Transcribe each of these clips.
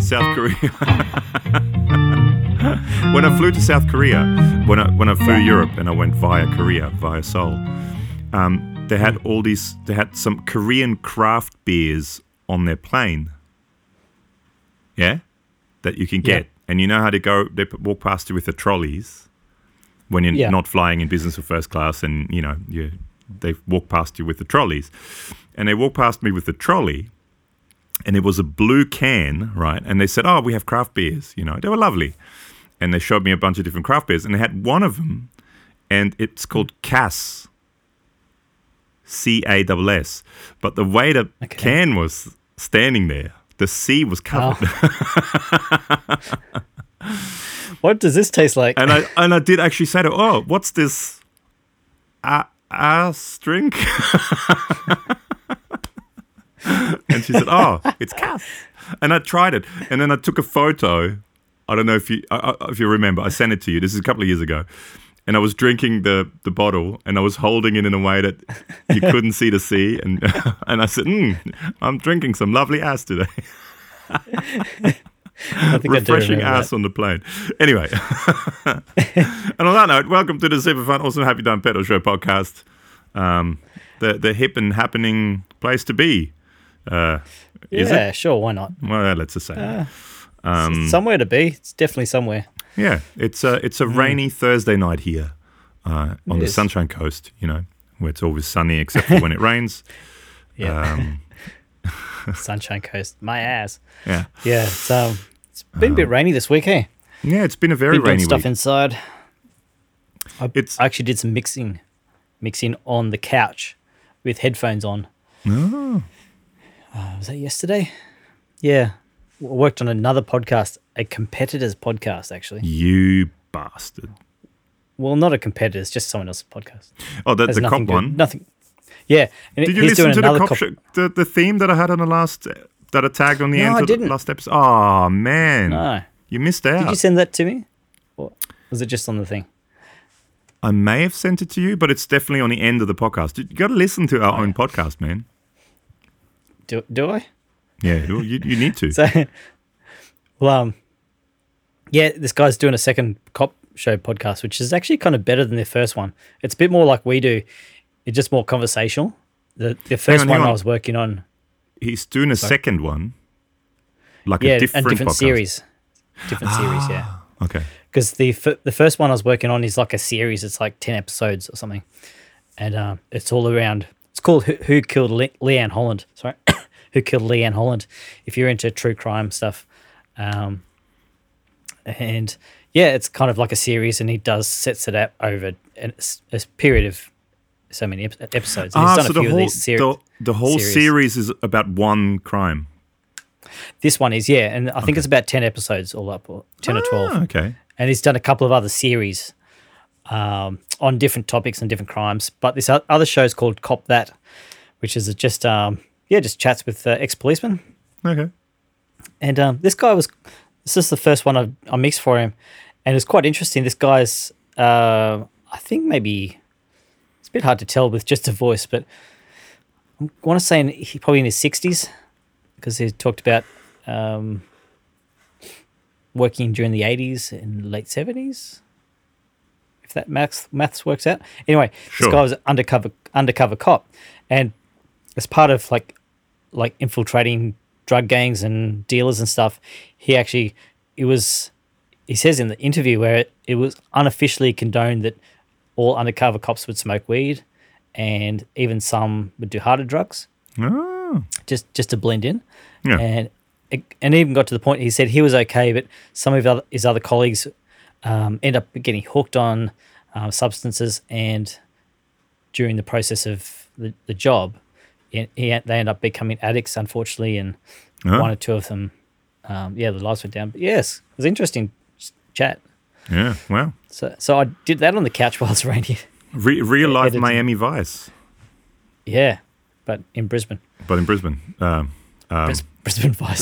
South Korea. When I flew to South Korea, when I flew Europe and I went via Korea, via Seoul, they had all these. They had some Korean craft beers on their plane. Yeah, that you can get, and you know how to go. They walk past you with the trolleys when you're not flying in business or first class, and you know they walk past you with the trolleys, and they walk past me with the trolley. And it was a blue can, right? And they said, oh, we have craft beers, you know. They were lovely. And they showed me a bunch of different craft beers. And they had one of them, and it's called Cass, C-A-S-S. But the way the can was standing there, the C was covered. Oh. What does this taste like? And I did actually say to her, oh, what's this ass drink? And she said, oh, it's Cass. And I tried it. And then I took a photo. I don't know if you remember. I sent it to you. This is a couple of years ago. And I was drinking the bottle, and I was holding it in a way that you couldn't see the sea. And I said, I'm drinking some lovely ass today. I think refreshing ass that. On the plane. Anyway. And on that note, welcome to the Super Fun, Awesome, Happy Time Pedal Show podcast. The hip and happening place to be. Is it? Sure, why not? Well, let's just say it's somewhere to be. It's definitely somewhere. Yeah, it's a rainy Thursday night here on the Sunshine Coast. You know, where it's always sunny except for when it rains. Yeah, Sunshine Coast, my ass. Yeah. It's been a bit rainy this week, hey? Yeah, it's been a very rainy stuff week. Stuff inside. I actually did some mixing on the couch with headphones on. Oh. Was that yesterday? Yeah. I worked on another podcast, a competitor's podcast, actually. You bastard. Well, not a competitor's, just someone else's podcast. Oh, that's a cop one? Nothing. Yeah. And did you listen to the cop the theme that I had on the last, that I tagged on the end of the last episode? Oh, man. No. You missed out. Did you send that to me? Or was it just on the thing? I may have sent it to you, but it's definitely on the end of the podcast. You got to listen to our own podcast, man. Do I? Yeah, you need to. So, well, this guy's doing a second cop show podcast, which is actually kind of better than their first one. It's a bit more like we do. It's just more conversational. The first one I was working on. He's doing a second one, like a different podcast. Yeah, a different series. Different series, yeah. Okay. Because the first one I was working on is like a series. It's like 10 episodes or something. And it's all around... It's called Who Killed Leanne Holland. Sorry, Who Killed Leanne Holland, if you're into true crime stuff. And, it's kind of like a series, and he sets it up over a period of so many episodes. And he's done a few of these series. The whole series is about one crime. This one is, and I think it's about 10 episodes all up, or 10 or 12. Okay. And he's done a couple of other series on different topics and different crimes, but this other show is called Cop That, which is just just chats with ex-policemen. Okay. And this is the first one I mixed for him, and it's quite interesting. This guy's I think maybe it's a bit hard to tell with just a voice, but I want to say he's probably in his 60s, because he talked about working during the 80s and late 70s. That maths works out. Anyway, sure. This guy was an undercover cop, and as part of like infiltrating drug gangs and dealers and stuff, he says in the interview where it was unofficially condoned that all undercover cops would smoke weed, and even some would do harder drugs, just to blend in. Yeah. And even got to the point he said he was okay, but some of his other colleagues end up getting hooked on substances, and during the process of the job, they end up becoming addicts, unfortunately, and one or two of them, their lives went down. But yes, it was an interesting chat. Yeah, wow. So I did that on the couch while I was raining. Real life editing. Miami Vice. Yeah, but in Brisbane. Brisbane Vice.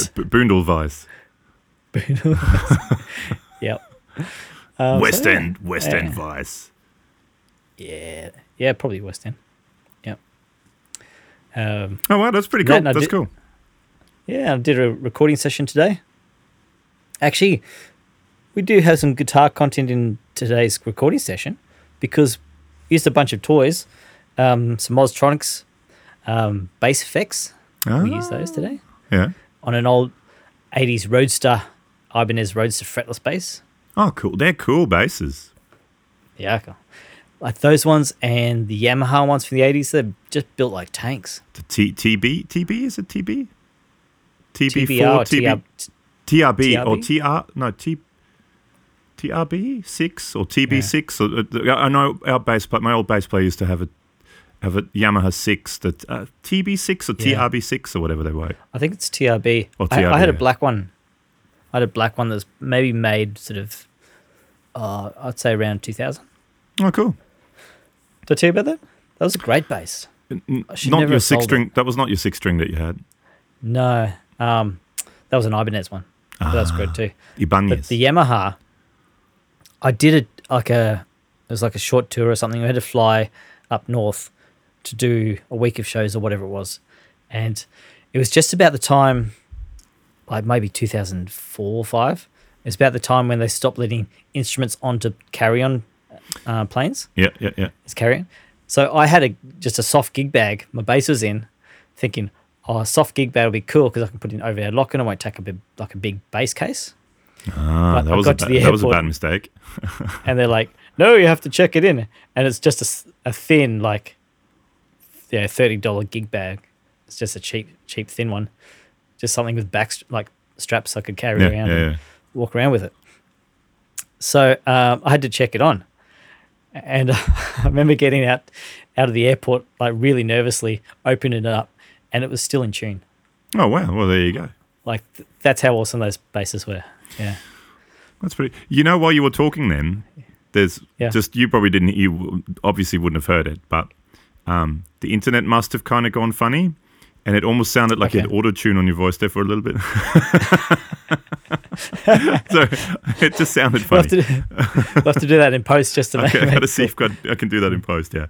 Boondall Vice. Boondall Vice. Yep. West End Vice. Yeah, probably West End. Yep. That's pretty cool. That's cool. Yeah, I did a recording session today. Actually, we do have some guitar content in today's recording session because we used a bunch of toys, some Moztronics bass effects. Oh. We used those today. Yeah. On an old 80s Roadster, Ibanez Roadster fretless bass. Oh, cool. They're cool basses. Yeah, cool. Like those ones and the Yamaha ones from the 80s, they're just built like tanks. The TB? Is it TB? TB4, TB, TRB, or TR, no, TRB6 or TB6. Yeah. Or, I know our bass player, my old bass player used to have a Yamaha 6, the TB6 or TRB6 or whatever they were. I think it's TRB. Or TRB I had a black one. I had a black one that's maybe made sort of, I'd say around 2000. Oh, cool. Did I tell you about that? That was a great bass. Not your six-string. That was not your six-string that you had. No, that was an Ibanez one. But that's good too. Ibanez. But the Yamaha, I did it like it was like a short tour or something. We had to fly up north to do a week of shows or whatever it was, and it was just about the time, like maybe 2004 or 5. It's about the time when they stopped letting instruments onto carry-on planes. Yeah. It's carry-on. So I had just a soft gig bag. My bass was in, thinking, oh, a soft gig bag will be cool because I can put it in overhead locker and I won't take a big bass case. That was a bad mistake. And they're like, no, you have to check it in. And it's just a thin, like, yeah, $30 gig bag. It's just a cheap thin one. Just something with back like straps I could carry around and walk around with it. So I had to check it on. And I remember getting out of the airport, like really nervously, opening it up, and it was still in tune. Oh, wow. Well, there you go. Like, that's how awesome those basses were. Yeah. That's pretty. You know, while you were talking then, there's just, you probably didn't, you obviously wouldn't have heard it, but the internet must have kind of gone funny, and it almost sounded like you had auto-tune on your voice there for a little bit. So it just sounded funny. We'll have to do that in post just to make it. I gotta see if I can do that in post, yeah.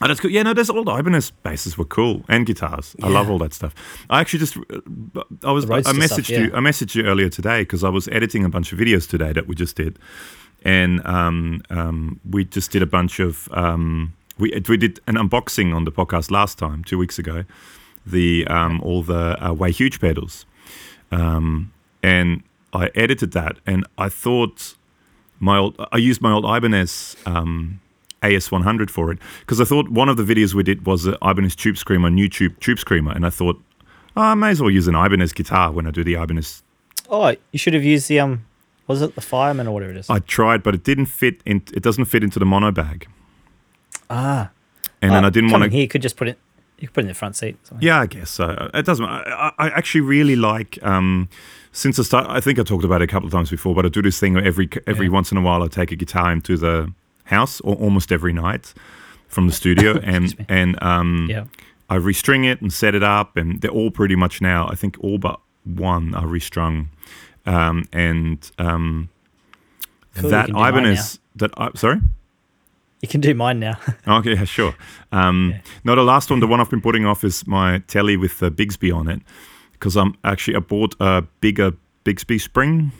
Oh, that's cool. Yeah, no, all the Ibanez basses were cool, and guitars. Yeah. I love all that stuff. I actually I messaged you earlier today because I was editing a bunch of videos today that we just did, and we just did a bunch of we did an unboxing on the podcast last time 2 weeks ago, the all the Way Huge pedals, and I edited that, and I thought I used my old Ibanez AS100 for it because I thought one of the videos we did was an Ibanez Tube Screamer, a new Tube Screamer, and I thought, oh, I may as well use an Ibanez guitar when I do the Ibanez. Oh, you should have used the was it the Fireman or whatever it is? I tried, but it didn't fit in. It doesn't fit into the mono bag. Ah, and then I didn't want to. You could just put it. You could put it in the front seat. Yeah, I guess so. It doesn't. I actually really like. Since I start, I think I talked about it a couple of times before, but I do this thing every once in a while. I take a guitar into the house or almost every night from the studio and I restring it and set it up, and they're all pretty much now, I think all but one are restrung, cool, that Ibanez sorry, you can do mine now. Okay, yeah, sure. No, the one I've been putting off is my Telly with the Bigsby on it because I bought a bigger Bigsby spring.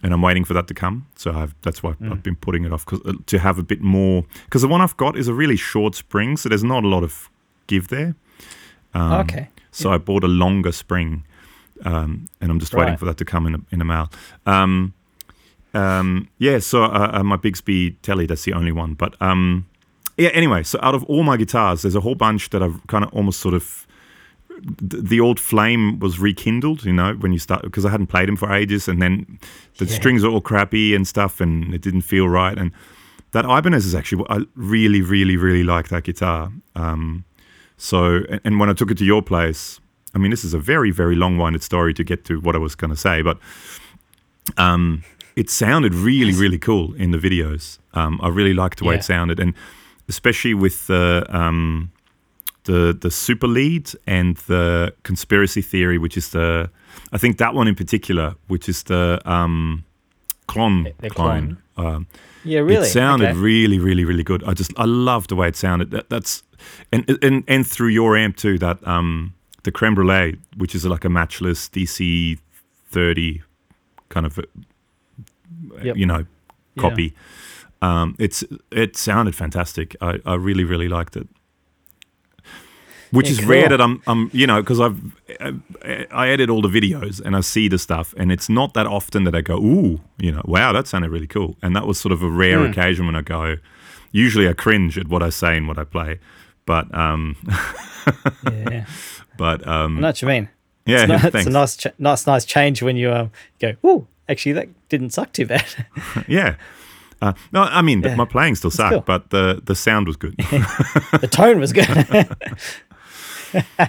And I'm waiting for that to come. So that's why I've been putting it off to have a bit more. Because the one I've got is a really short spring, so there's not a lot of give there. So I bought a longer spring, and I'm just waiting for that to come in the mail. My Bigsby Telly, that's the only one. But anyway, so out of all my guitars, there's a whole bunch that I've kind of almost sort of, the old flame was rekindled, you know, when you start, because I hadn't played them for ages, and then the strings are all crappy and stuff, and it didn't feel right. And that Ibanez is actually, I really, really, really like that guitar. And when I took it to your place, I mean, this is a very, very long-winded story to get to what I was going to say, but it sounded really, really cool in the videos. I really liked the way it sounded, and especially with the Super Lead and the Conspiracy Theory, which is I think that one in particular, which is the clone. Really, it sounded really, really, really good. I loved the way it sounded. That's and through your amp too. That the Creme Brulee, which is like a Matchless DC30 kind of, you know, copy. Yeah. It sounded fantastic. I really, really liked it. Which is cool. Rare that I'm you know, because I edit all the videos and I see the stuff, and it's not that often that I go, ooh, you know, wow, that sounded really cool. And that was sort of a rare occasion when I go. Usually I cringe at what I say and what I play, but I know what you mean. Yeah, it's a nice change when you go, ooh, actually that didn't suck too bad. Yeah. No, I mean, my playing still sucked, cool. But the sound was good. The tone was good. Yeah.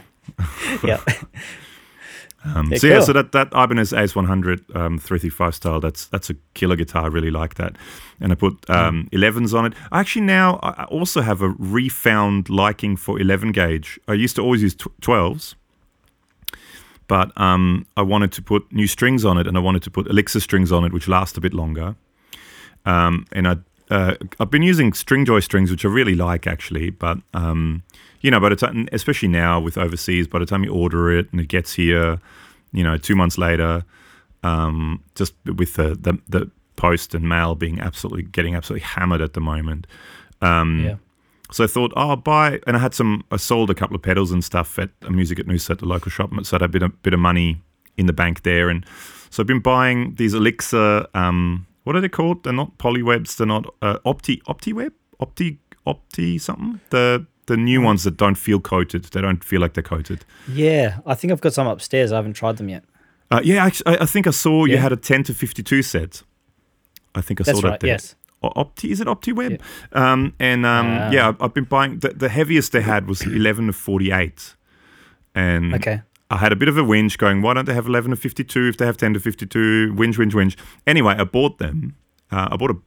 So that Ibanez Ace 100 335 style, that's a killer guitar. I really like that. And I put 11s on it. Actually, now I also have a refound liking for 11 gauge. I used to always use 12s, but I wanted to put new strings on it, and I wanted to put Elixir strings on it, which last a bit longer. And I've been using Stringjoy strings, which I really like actually, but you know, by the time, especially now with overseas, by the time you order it and it gets here, you know, 2 months later, just with the post and mail getting absolutely hammered at the moment. So I thought, oh, I'll buy, and I sold a couple of pedals and stuff at Music at Noosa at the local shop, so I had a bit of money in the bank there, and so I've been buying these Elixir. What are they called? They're not Polywebs. They're not OptiWeb? Opti something? The new ones that don't feel coated. They don't feel like they're coated. Yeah. I think I've got some upstairs. I haven't tried them yet. I think I saw you had a 10 to 52 set. I think I saw that there. Yes. Is it OptiWeb? Yeah. I've been buying. The heaviest they had was 11 to 48. And okay. I had a bit of a whinge going, why don't they have 11 to 52 if they have 10 to 52? Whinge. Anyway, I bought them. I bought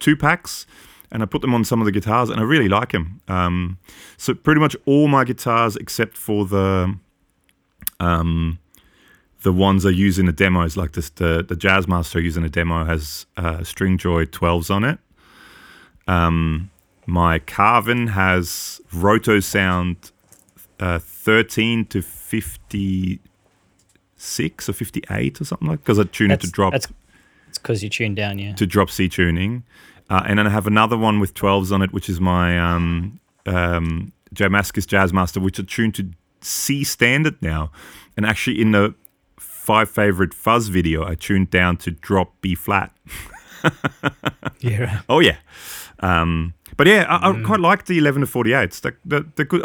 two packs, and I put them on some of the guitars, and I really like them. So pretty much all my guitars except for the ones I use in the demos, like this, the Jazzmaster I use in a demo has Stringjoy 12s on it. My Carvin has Roto Sound 13 to 56 or 58 or something like that, because I tuned it to drop. It's because you tuned down, to drop C tuning. And then I have another one with 12s on it, which is my Jamascus Jazzmaster, which I tuned to C standard now. And actually in the 5 Favorite Fuzz video, I tuned down to drop B flat. Yeah. Oh, yeah. But yeah, I quite like the 11 to 48s. They're good.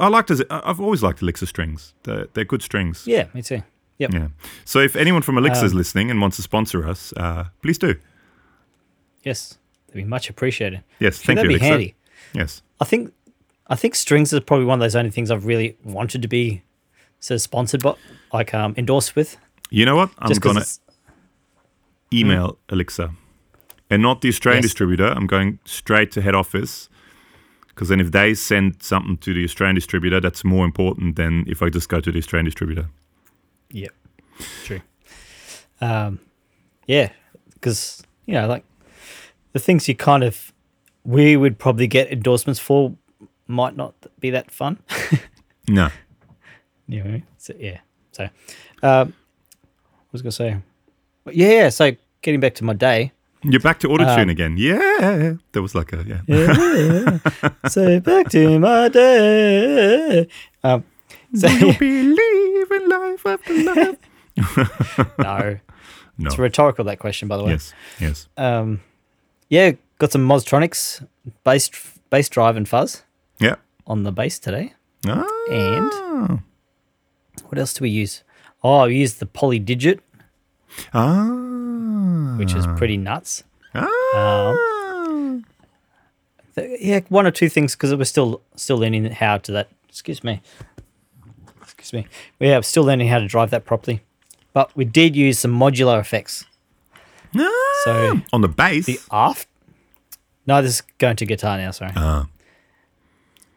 I've always liked Elixir strings. They're good strings. Yeah, me too. Yep. Yeah. So if anyone from Elixir is listening and wants to sponsor us, please do. Yes, that'd be much appreciated. Yes, thank you, Elixir. That'd be handy. Yes. I think strings are probably one of those only things I've really wanted to be sort of sponsored, but like endorsed with. You know what? I'm gonna email Elixir. And not the Australian distributor. I'm going straight to head office, because then if they send something to the Australian distributor, that's more important than if I just go to the Australian distributor. Yep, true. Because, you know, like the things we would probably get endorsements for might not be that fun. No. Anyway, I was going to say, so getting back to my day. You're back to auto-tune again. Yeah. There was like yeah. So back to my day. Do you believe in life after life? No. It's rhetorical, that question, by the way. Yes. Got some Moztronics bass drive and fuzz. Yeah. On the bass today. And what else do we use? Oh, we used the Polydigit. Which is pretty nuts. One or two things, because we're still learning how to that. Excuse me. We are still learning how to drive that properly, but we did use some modular effects. So on the bass, the aft. No, this is going to guitar now. Sorry.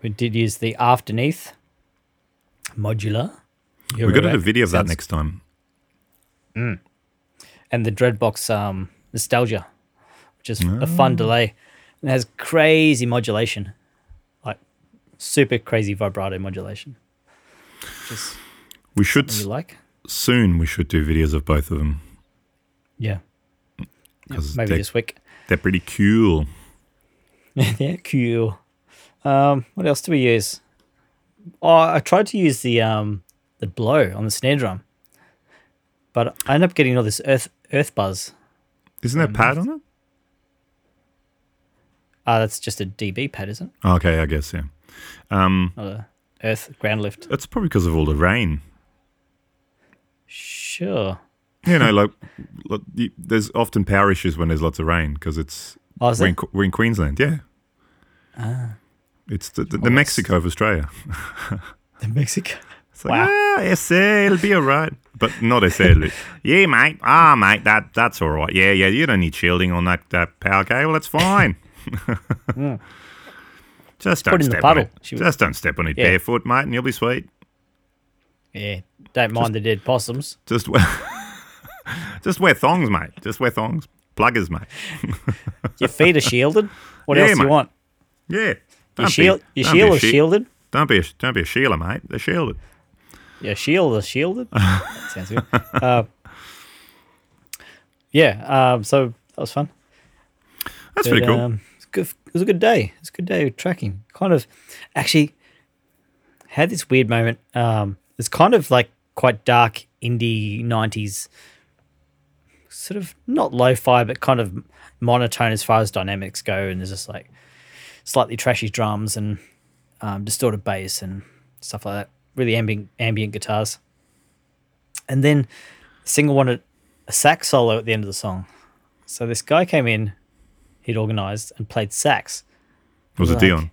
We did use the afterneath modular. We've got to do a video of that next time. And the Dreadbox Nostalgia, which is a fun delay. And it has crazy modulation, like super crazy vibrato modulation. Just We should soon. We should do videos of both of them. Yeah, maybe this week. They're pretty cool. They're cool. What else do we use? Oh, I tried to use the blow on the snare drum, but I ended up getting all this earth buzz. Isn't there a pad on it? That's just a DB pad, isn't it? Oh, okay, I guess, yeah. Earth ground lift. That's probably because of all the rain. Sure. You know, like there's often power issues when there's lots of rain because it's we're in Queensland, yeah. Ah. It's the Mexico of Australia. The Mexico. It's like, wow. Ah, SL, it'll be all right. But not SL. Yeah, mate. Ah, mate, that's all right. Yeah, you don't need shielding on that power cable. That's fine. Yeah. Just don't step on it. Just don't step on it barefoot, mate, and you'll be sweet. Yeah, don't mind the dead possums. Just wear thongs, mate. Just wear thongs. Pluggers, mate. Your feet are shielded. What else do you want? Yeah. Your shield is shielded. Don't be a shieler, mate. They're shielded. Yeah, shield is shielded. Sounds good. So that was fun. That's pretty cool. It was a good day. It was a good day of tracking. Kind of actually had this weird moment. It's kind of like quite dark indie 90s, sort of not lo-fi, but kind of monotone as far as dynamics go. And there's just like slightly trashy drums and distorted bass and stuff like that. Really ambient guitars. And then the singer wanted a sax solo at the end of the song. So this guy came in. He'd organised and played sax. Was it like, Dion?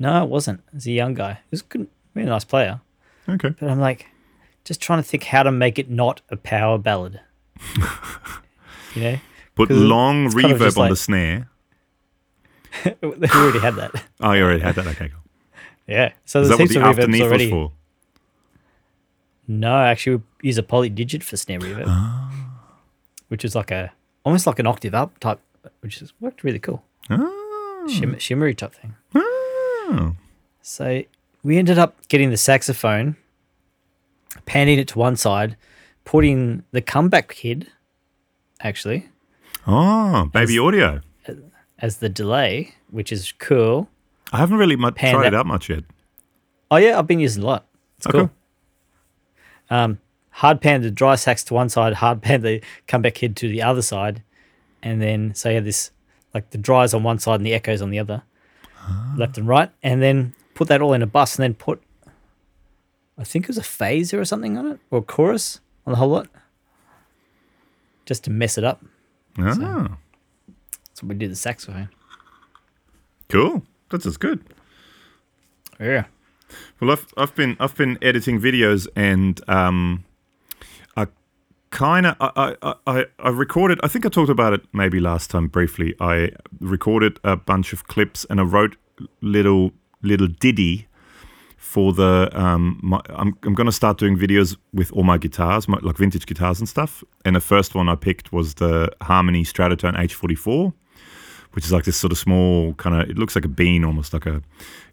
No, it wasn't. It was a young guy. He was a really nice player. Okay. But I'm like, just trying to think how to make it not a power ballad. You know? Put long reverb kind of on the snare. We already had that. Oh, you already had that? Okay, cool. Yeah. So there's heaps of reverbs already. For? No, actually, we use a Polydigit for snare reverb, which is like almost like an octave up type, which has worked really cool. Oh. Shimmery type thing. Oh. So we ended up getting the saxophone, panning it to one side, putting the comeback kid, actually. Oh, Baby Audio. As the delay, which is cool. I haven't really tried it out much yet. Oh, yeah, I've been using it a lot. It's cool. Hard pan the dry sax to one side, hard pan the comeback kid to the other side. And then, so you have this, like the dries on one side and the echoes on the other, left and right. And then put that all in a bus and then put, I think it was a phaser or something on it, or a chorus on the whole lot, just to mess it up. Oh. So, that's what we did the saxophone. Cool. That's as good. Yeah. Well, I've been editing videos and I recorded, I think I talked about it maybe last time briefly. I recorded a bunch of clips and I wrote little ditty for the, I'm going to start doing videos with all my guitars, like vintage guitars and stuff. And the first one I picked was the Harmony Stratotone H44, which is like this sort of small kind of, it looks like a bean almost, like a,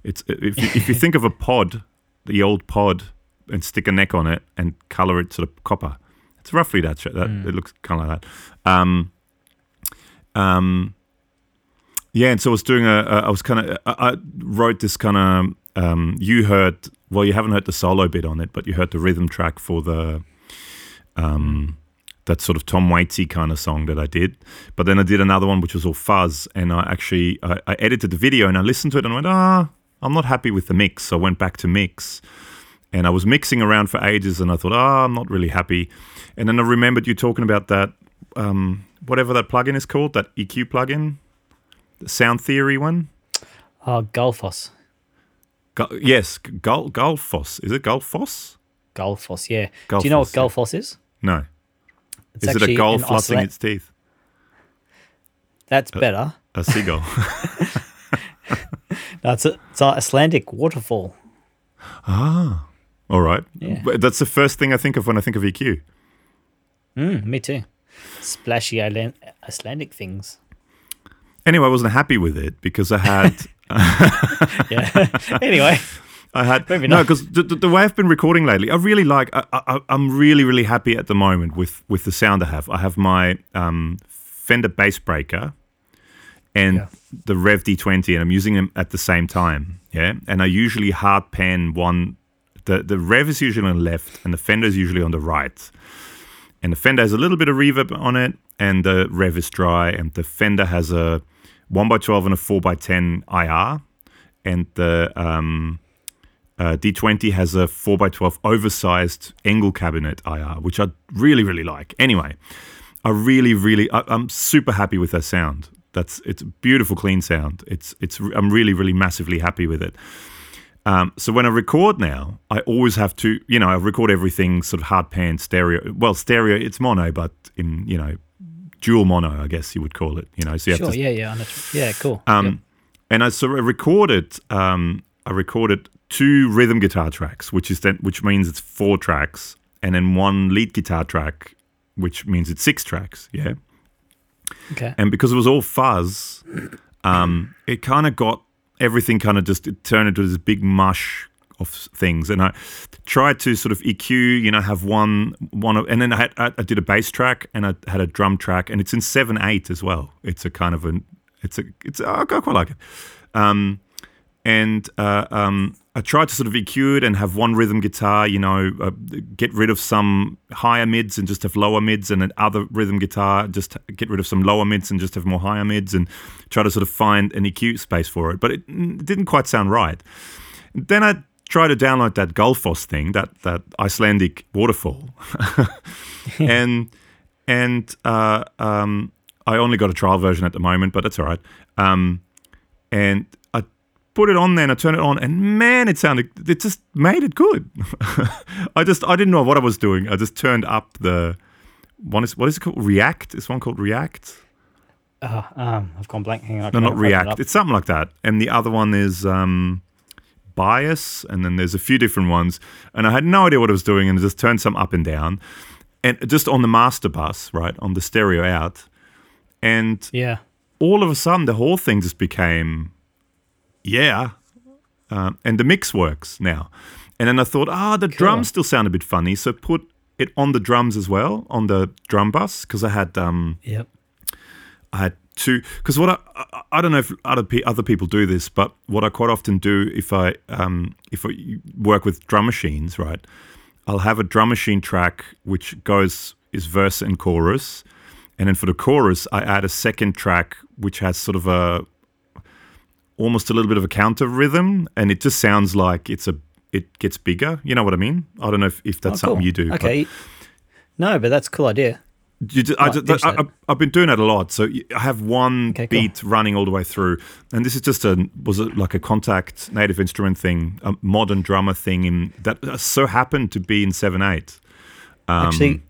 it's if you think of a pod, the old pod, and stick a neck on it and color it sort of copper. It's roughly that shape. It looks kind of like that. Yeah, and so I was doing I wrote this kind of, you haven't heard the solo bit on it, but you heard the rhythm track for the, that sort of Tom Waitsy kind of song that I did. But then I did another one, which was all fuzz, and I edited the video and I listened to it and I went, I'm not happy with the mix. So I went back to mix. And I was mixing around for ages and I thought, I'm not really happy. And then I remembered you talking about that, whatever that plugin is called, that EQ plugin, the Sound Theory one. Gullfoss. Yes, Gullfoss. Is it Gullfoss? Gullfoss, yeah. Gullfoss. Do you know what Gullfoss is? No. Is it a gull flossing its teeth? That's better. A seagull. No, it's an Icelandic waterfall. Ah. All right. Yeah. That's the first thing I think of when I think of EQ. Me too. Splashy Icelandic things. Anyway, I wasn't happy with it because I had... yeah. Anyway. I had no, because the way I've been recording lately, I really like. I'm really, really happy at the moment with the sound I have. I have my Fender Bass Breaker and the Rev D20, and I'm using them at the same time. Yeah, and I usually hard pan one. The Rev is usually on the left, and the Fender is usually on the right. And the Fender has a little bit of reverb on it, and the Rev is dry, and the Fender has a 1x12 and a 4x10 IR, and the D20 has a 4x12 oversized angle cabinet IR, which I really, really like. Anyway, I'm super happy with that sound. It's a beautiful, clean sound. I'm really, really massively happy with it. So when I record now, I always have to, I record everything sort of hard pan stereo. Well, stereo, it's mono, but in, dual mono, I guess you would call it, So you have to, cool. And I sort of recorded, two rhythm guitar tracks, which means it's 4 tracks, and then one lead guitar track, which means it's 6 tracks. Yeah. Okay. And because it was all fuzz, it kind of got. Everything kind of just turned into this big mush of things, and I tried to sort of EQ, have one of, and then I did a bass track, and I had a drum track, and it's in 7/8 as well. It's a kind of I quite like it. I tried to sort of EQ it and have one rhythm guitar, get rid of some higher mids and just have lower mids, and another rhythm guitar, just get rid of some lower mids and just have more higher mids, and try to sort of find an EQ space for it. But it didn't quite sound right. Then I tried to download that Gullfoss thing, that Icelandic waterfall. and I only got a trial version at the moment, but that's all right. And put it on there, and I turned it on, and man, it just made it good. I didn't know what I was doing. I just turned up the one is, what is it called? React? Is one called React? I've gone blank. Hang on. No, not React. It's something like that. And the other one is Bias, and then there's a few different ones. And I had no idea what I was doing, and I just turned some up and down. And just on the master bus, right, on the stereo out. And all of a sudden, the whole thing just became... and the mix works now. And then I thought, the drums still sound a bit funny, so put it on the drums as well, on the drum bus, because I had two. Because what I don't know if other people do this, but what I quite often do if I work with drum machines, right, I'll have a drum machine track which is verse and chorus, and then for the chorus I add a second track which has sort of a almost a little bit of a counter rhythm, and it just sounds like it gets bigger. You know what I mean? I don't know if that's something you do. Okay. But that's a cool idea. I've been doing that a lot. So I have one beat running all the way through, and this is just like a Kontakt native instrument thing, a modern drummer thing that so happened to be in 7/8. Actually,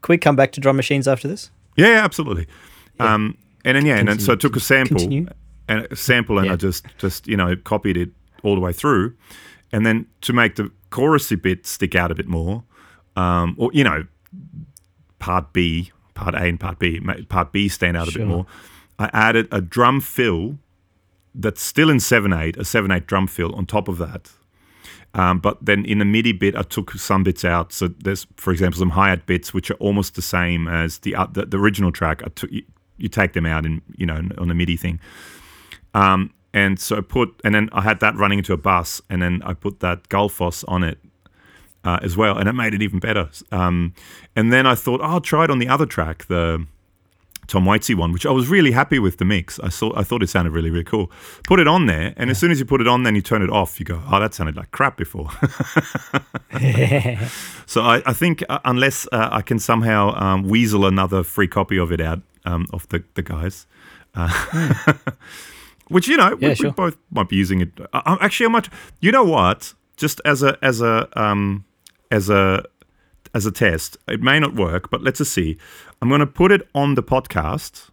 quick come back to drum machines after this. Yeah, absolutely. Yeah. And then so I took a sample. I just copied it all the way through, and then to make the chorusy bit stick out a bit more, part A and part B stand out a bit more, I added a drum fill that's still in 7/8, a 7/8 drum fill on top of that, but then in the MIDI bit I took some bits out. So there's, for example, some hi-hat bits which are almost the same as the original track. I took you take them out in on the MIDI thing. And so then I had that running into a bus, and then I put that Gullfoss on it as well, and it made it even better. And then I thought, I'll try it on the other track, the Tom Waitsy one, which I was really happy with the mix. I thought it sounded really, really cool. Put it on there, and as soon as you put it on, then you turn it off, you go, that sounded like crap before. So I think unless I can somehow weasel another free copy of it out of the guys. Which we both might be using it. I might. You know what? Just as a test, it may not work, but let's just see. I'm going to put it on the podcast.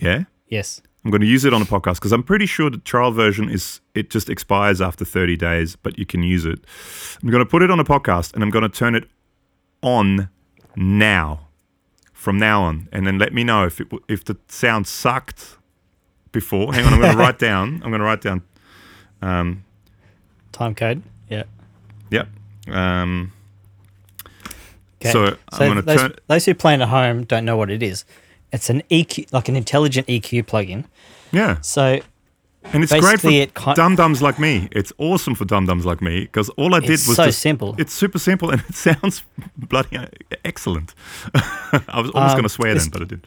Yeah. Yes. I'm going to use it on the podcast because I'm pretty sure the trial version it just expires after 30 days, but you can use it. I'm going to put it on a podcast, and I'm going to turn it on now, from now on, and then let me know if the sound sucked. Before, hang on, I'm going to write down. Time code. Yeah. Yep. Okay. So I'm going to turn. Those who play it at home don't know what it is. It's an EQ, like an intelligent EQ plugin. Yeah. So. And it's great for dum-dums like me. It's awesome for dum-dums like me because all I did was so simple. It's super simple and it sounds bloody excellent. I was almost going to swear then, but I didn't.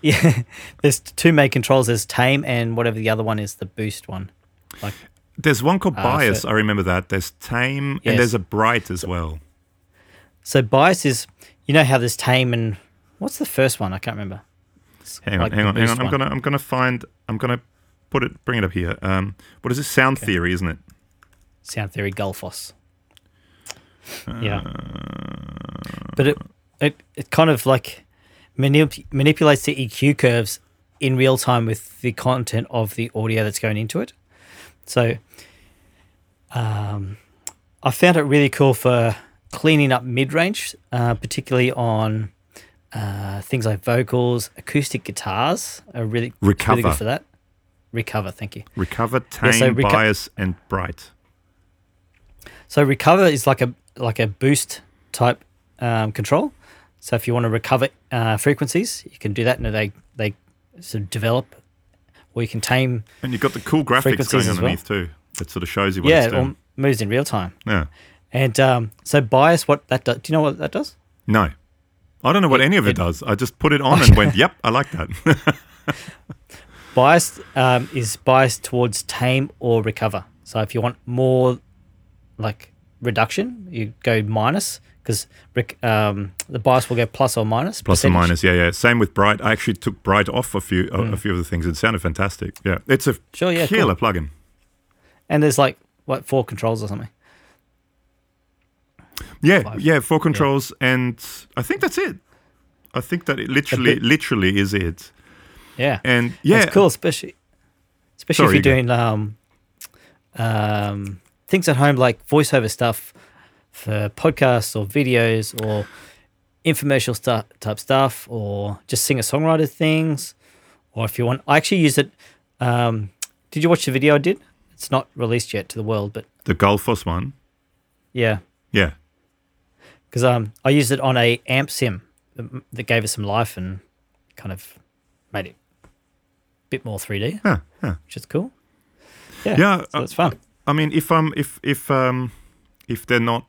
Yeah, there's two main controls. There's Tame and whatever the other one is, the boost one. Like, there's one called Bias. I remember that. There's Tame and there's a Bright as well. So Bias is, you know how there's Tame and what's the first one? I can't remember. Hang on. I'm gonna bring it up here. What is this? Sound Theory, isn't it? Sound Theory, Gullfoss. Yeah. But it kind of like manipulates the EQ curves in real time with the content of the audio that's going into it. So I found it really cool for cleaning up mid-range, particularly on things like vocals, acoustic guitars are really good for that. Recover, thank you. Recover, Tame, Bias, and Bright. So Recover is like a boost type control. So if you want to recover frequencies, you can do that, and they sort of develop, or you can tame. And you've got the cool graphics going underneath too. That sort of shows you what it's doing. Yeah, it moves in real time. Yeah. And so Bias, what that does? Do you know what that does? No, I don't know what any of it does. I just put it on and went, "Yep, I like that." Bias is biased towards Tame or Recover. So if you want more like reduction, you go minus because the bias will go plus or minus. Plus percentage. Or minus, yeah. Same with Bright. I actually took Bright off a few of the things. It sounded fantastic. Yeah, it's a killer plugin. And there's like what 4 controls or something. Yeah, 4 controls, and I think that's it. I think that it literally is it. Yeah, and it's cool, especially if you're doing things at home like voiceover stuff for podcasts or videos or infomercial type stuff, or just singer-songwriter things, or if you want. I actually use it. Did you watch the video I did? It's not released yet to the world, but the Gullfoss one. Yeah. Yeah. Because I used it on a amp sim that gave it some life and kind of made it bit more 3D, which is cool. Yeah, so it's fun. I mean, if they're not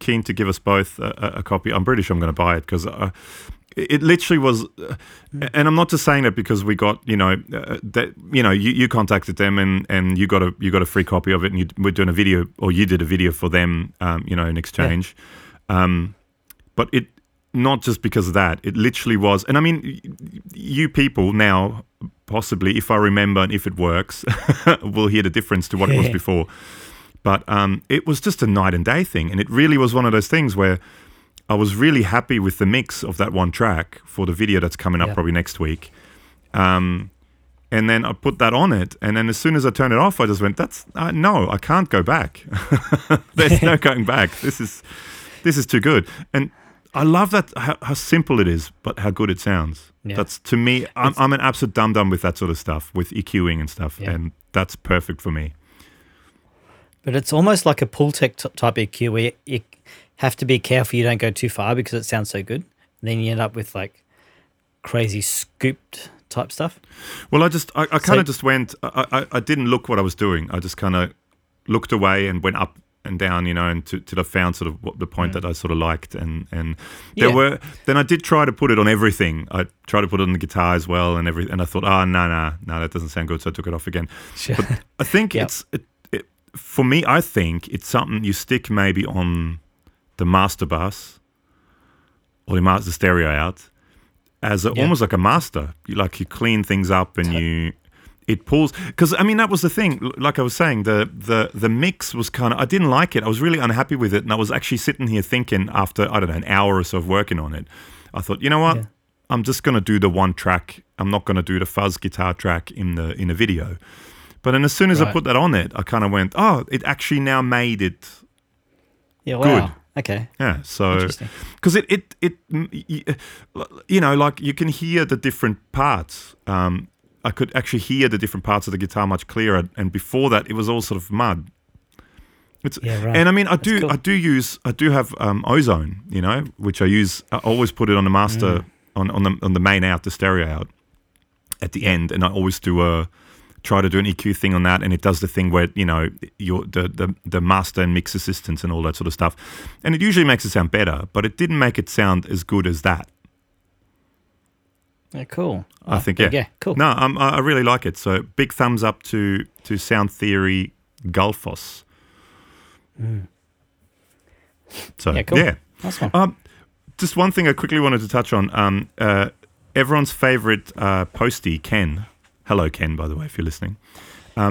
keen to give us both a copy, I'm pretty sure I'm going to buy it because it literally was. And I'm not just saying that because we got you contacted them and you got a free copy of it, and we're doing a video, or you did a video for them, in exchange. Yeah. But it. Not just because of that, it literally was. And I mean, you people now, possibly, if I remember and if it works, will hear the difference to what it was before. But it was just a night and day thing. And it really was one of those things where I was really happy with the mix of that one track for the video that's coming up probably next week. And then I put that on it. And then as soon as I turned it off, I just went, no, I can't go back. There's no going back. This is too good. And I love that how simple it is, but how good it sounds. Yeah. That's, to me, I'm an absolute dum-dum with that sort of stuff, with EQing and stuff, and that's perfect for me. But it's almost like a pull tech type EQ where you have to be careful you don't go too far because it sounds so good. And then you end up with like crazy scooped type stuff. Well, I kind of just went, I didn't look what I was doing. I just kind of looked away and went up and down, and till I found sort of what the point that I sort of liked, and there were. Then I did try to put it on everything. I tried to put it on the guitar as well, and everything. And I thought, no, that doesn't sound good, so I took it off again. Sure. But I think it's for me. I think it's something you stick maybe on the master bus or the stereo out as almost like a master. You clean things up and It pulls, because I mean that was the thing. Like I was saying, the mix was kind of, I didn't like it. I was really unhappy with it, and I was actually sitting here thinking after I don't know an hour or so of working on it, I thought, you know what, I'm just gonna do the one track. I'm not gonna do the fuzz guitar track in the video. But then as soon as I put that on it, I kind of went, oh, it actually now made it. Yeah. Wow. Good. Okay. Yeah. So, because it like you can hear the different parts. I could actually hear the different parts of the guitar much clearer, and before that, it was all sort of mud. It's, yeah, right. And I mean, I do have Ozone, you know, which I use. I always put it on the master on the main out, the stereo out at the end, and I always do try to do an EQ thing on that, and it does the thing where, you know, the master and mix assistance and all that sort of stuff, and it usually makes it sound better, but it didn't make it sound as good as that. Yeah, cool. I think, cool. No, I really like it. So big thumbs up to Sound Theory, Gullfoss. Mm. So yeah, cool. Yeah. Nice one. Just one thing I quickly wanted to touch on. Everyone's favorite postie, Ken. Hello, Ken, by the way, if you're listening.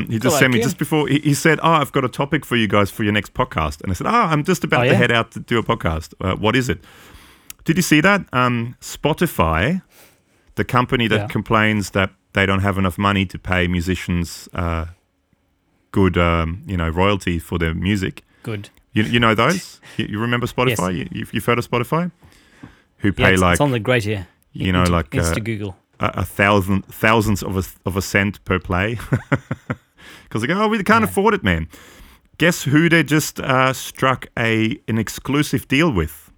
He just sent me just before. He said, "Oh, I've got a topic for you guys for your next podcast." And I said, "Oh, I'm just about to head out to do a podcast. What is it?" Did you see that? Spotify, the company that complains that they don't have enough money to pay musicians good, royalty for their music. Good. You know those? you remember Spotify? Yes. You've heard of Spotify? Who pay it's on the great ear. You know, to Google. Thousandths of a cent per play. Because they go, we can't afford it, man. Guess who they just struck an exclusive deal with?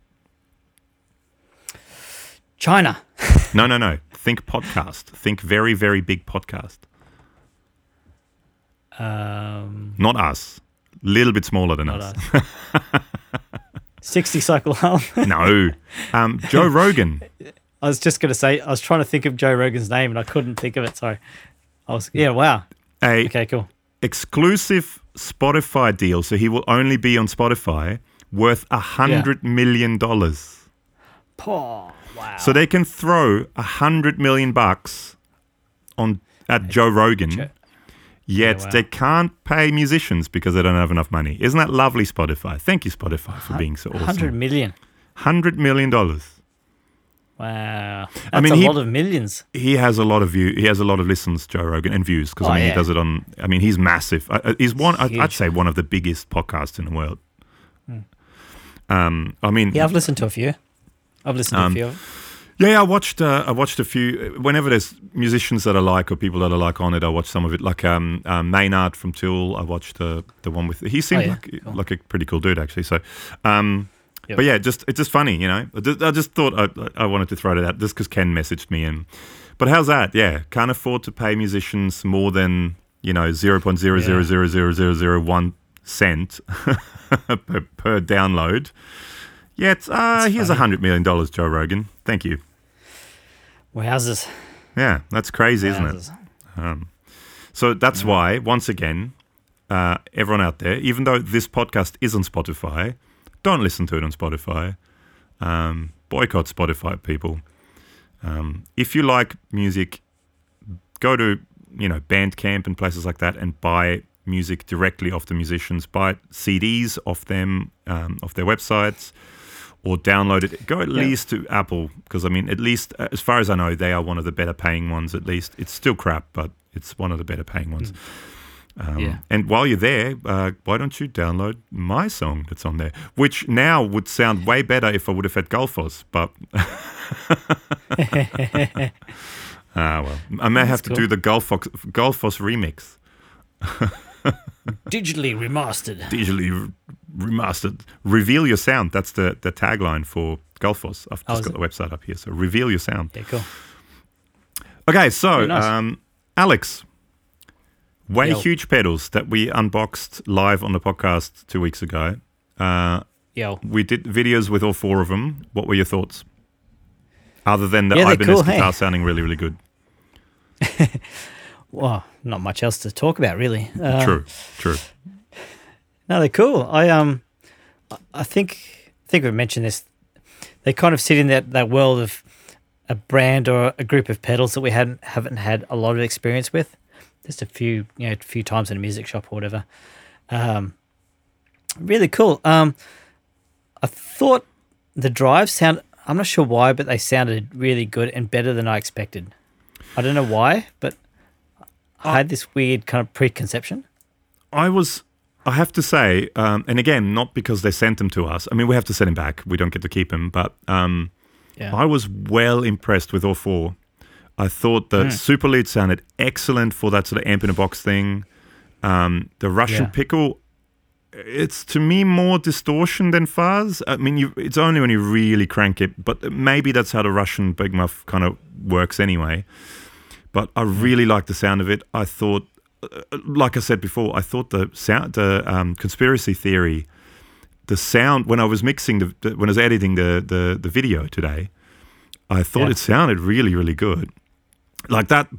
China. No. Think podcast. Think very, very big podcast. Not us. Little bit smaller than us. 60 cycle harm. No. Joe Rogan. I was just going to say, I was trying to think of Joe Rogan's name and I couldn't think of it. So I was, wow. Okay, cool. Exclusive Spotify deal. So he will only be on Spotify, worth $100 million. Poor. Wow. So they can throw $100 million on at Joe Rogan, yet they can't pay musicians because they don't have enough money. Isn't that lovely, Spotify? Thank you, Spotify, for being so awesome. $100 million. Wow, that's a lot of millions. He has a lot of views. He has a lot of listens, Joe Rogan, and views because he does it on. I mean, he's massive. He's one. I'd say one of the biggest podcasts in the world. Mm. I've listened to a few. I've listened to a few. Yeah, I watched a few. Whenever there's musicians that I like or people that I like on it, I watch some of it. Like Maynard from Tool, I watched the one with. He seemed like a pretty cool dude, actually. So, but yeah, it's just funny, you know. I just thought I wanted to throw it out just because Ken messaged me in. But how's that? Yeah, can't afford to pay musicians more than 0.00000001 cent per download. Yet, here's $100 million, Joe Rogan. Thank you. Wowzers. Yeah, that's crazy, isn't it? So that's why, once again, everyone out there, even though this podcast is on Spotify, don't listen to it on Spotify. Boycott Spotify, people. If you like music, go to Bandcamp and places like that and buy music directly off the musicians. Buy CDs off them, off their websites. Or download it. Go at least to Apple, because at least as far as I know, they are one of the better paying ones. At least it's still crap, but it's one of the better paying ones. And while you're there, why don't you download my song that's on there, which now would sound way better if I would have had Gullfoss, but well, I may have to do the Gullfoss remix. Digitally remastered. Reveal your sound. That's the tagline for Gullfoss. I've just got the website up here. So reveal your sound. Yeah, cool. Okay, so nice. Alex, Huge pedals that we unboxed live on the podcast 2 weeks ago. We did videos with all four of them. What were your thoughts? Other than the Ibanez guitar sounding really, really good. Well, not much else to talk about, really. True. No, they're cool. I think we've mentioned this. They kind of sit in that world of a brand or a group of pedals that we haven't had a lot of experience with. Just a few times in a music shop or whatever. Really cool. I thought the drives sound. I'm not sure why, but they sounded really good and better than I expected. I don't know why, but I had this weird kind of preconception. I have to say, and again, not because they sent them to us. We have to send them back. We don't get to keep them. But I was well impressed with all four. I thought that Super Lead sounded excellent for that sort of amp in a box thing. The Russian Pickle it's to me more distortion than fuzz. I mean, it's only when you really crank it, but maybe that's how the Russian Big Muff kind of works anyway. But I really like the sound of it. I thought, like I said before, I thought the sound, the Conspiracy Theory, the sound, when I was mixing, when I was editing the video today, I thought it sounded really, really good. Like that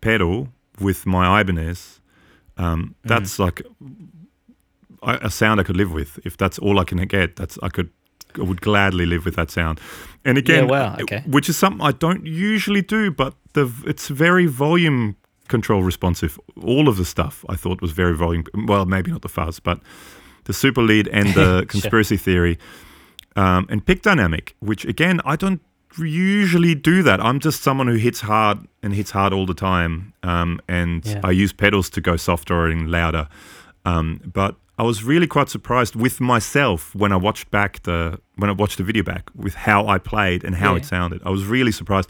pedal with my Ibanez, that's like a sound I could live with. If that's all I can get, I would gladly live with that sound. And again, which is something I don't usually do, but it's very volume control responsive. All of the stuff I thought was very volume. Well, maybe not the fuzz, but the super lead and the Conspiracy Theory, and Pick Dynamic, which again I don't usually do that. I'm just someone who hits hard all the time, and I use pedals to go softer and louder. But I was really quite surprised with myself when I watched the video back with how I played and how it sounded. I was really surprised,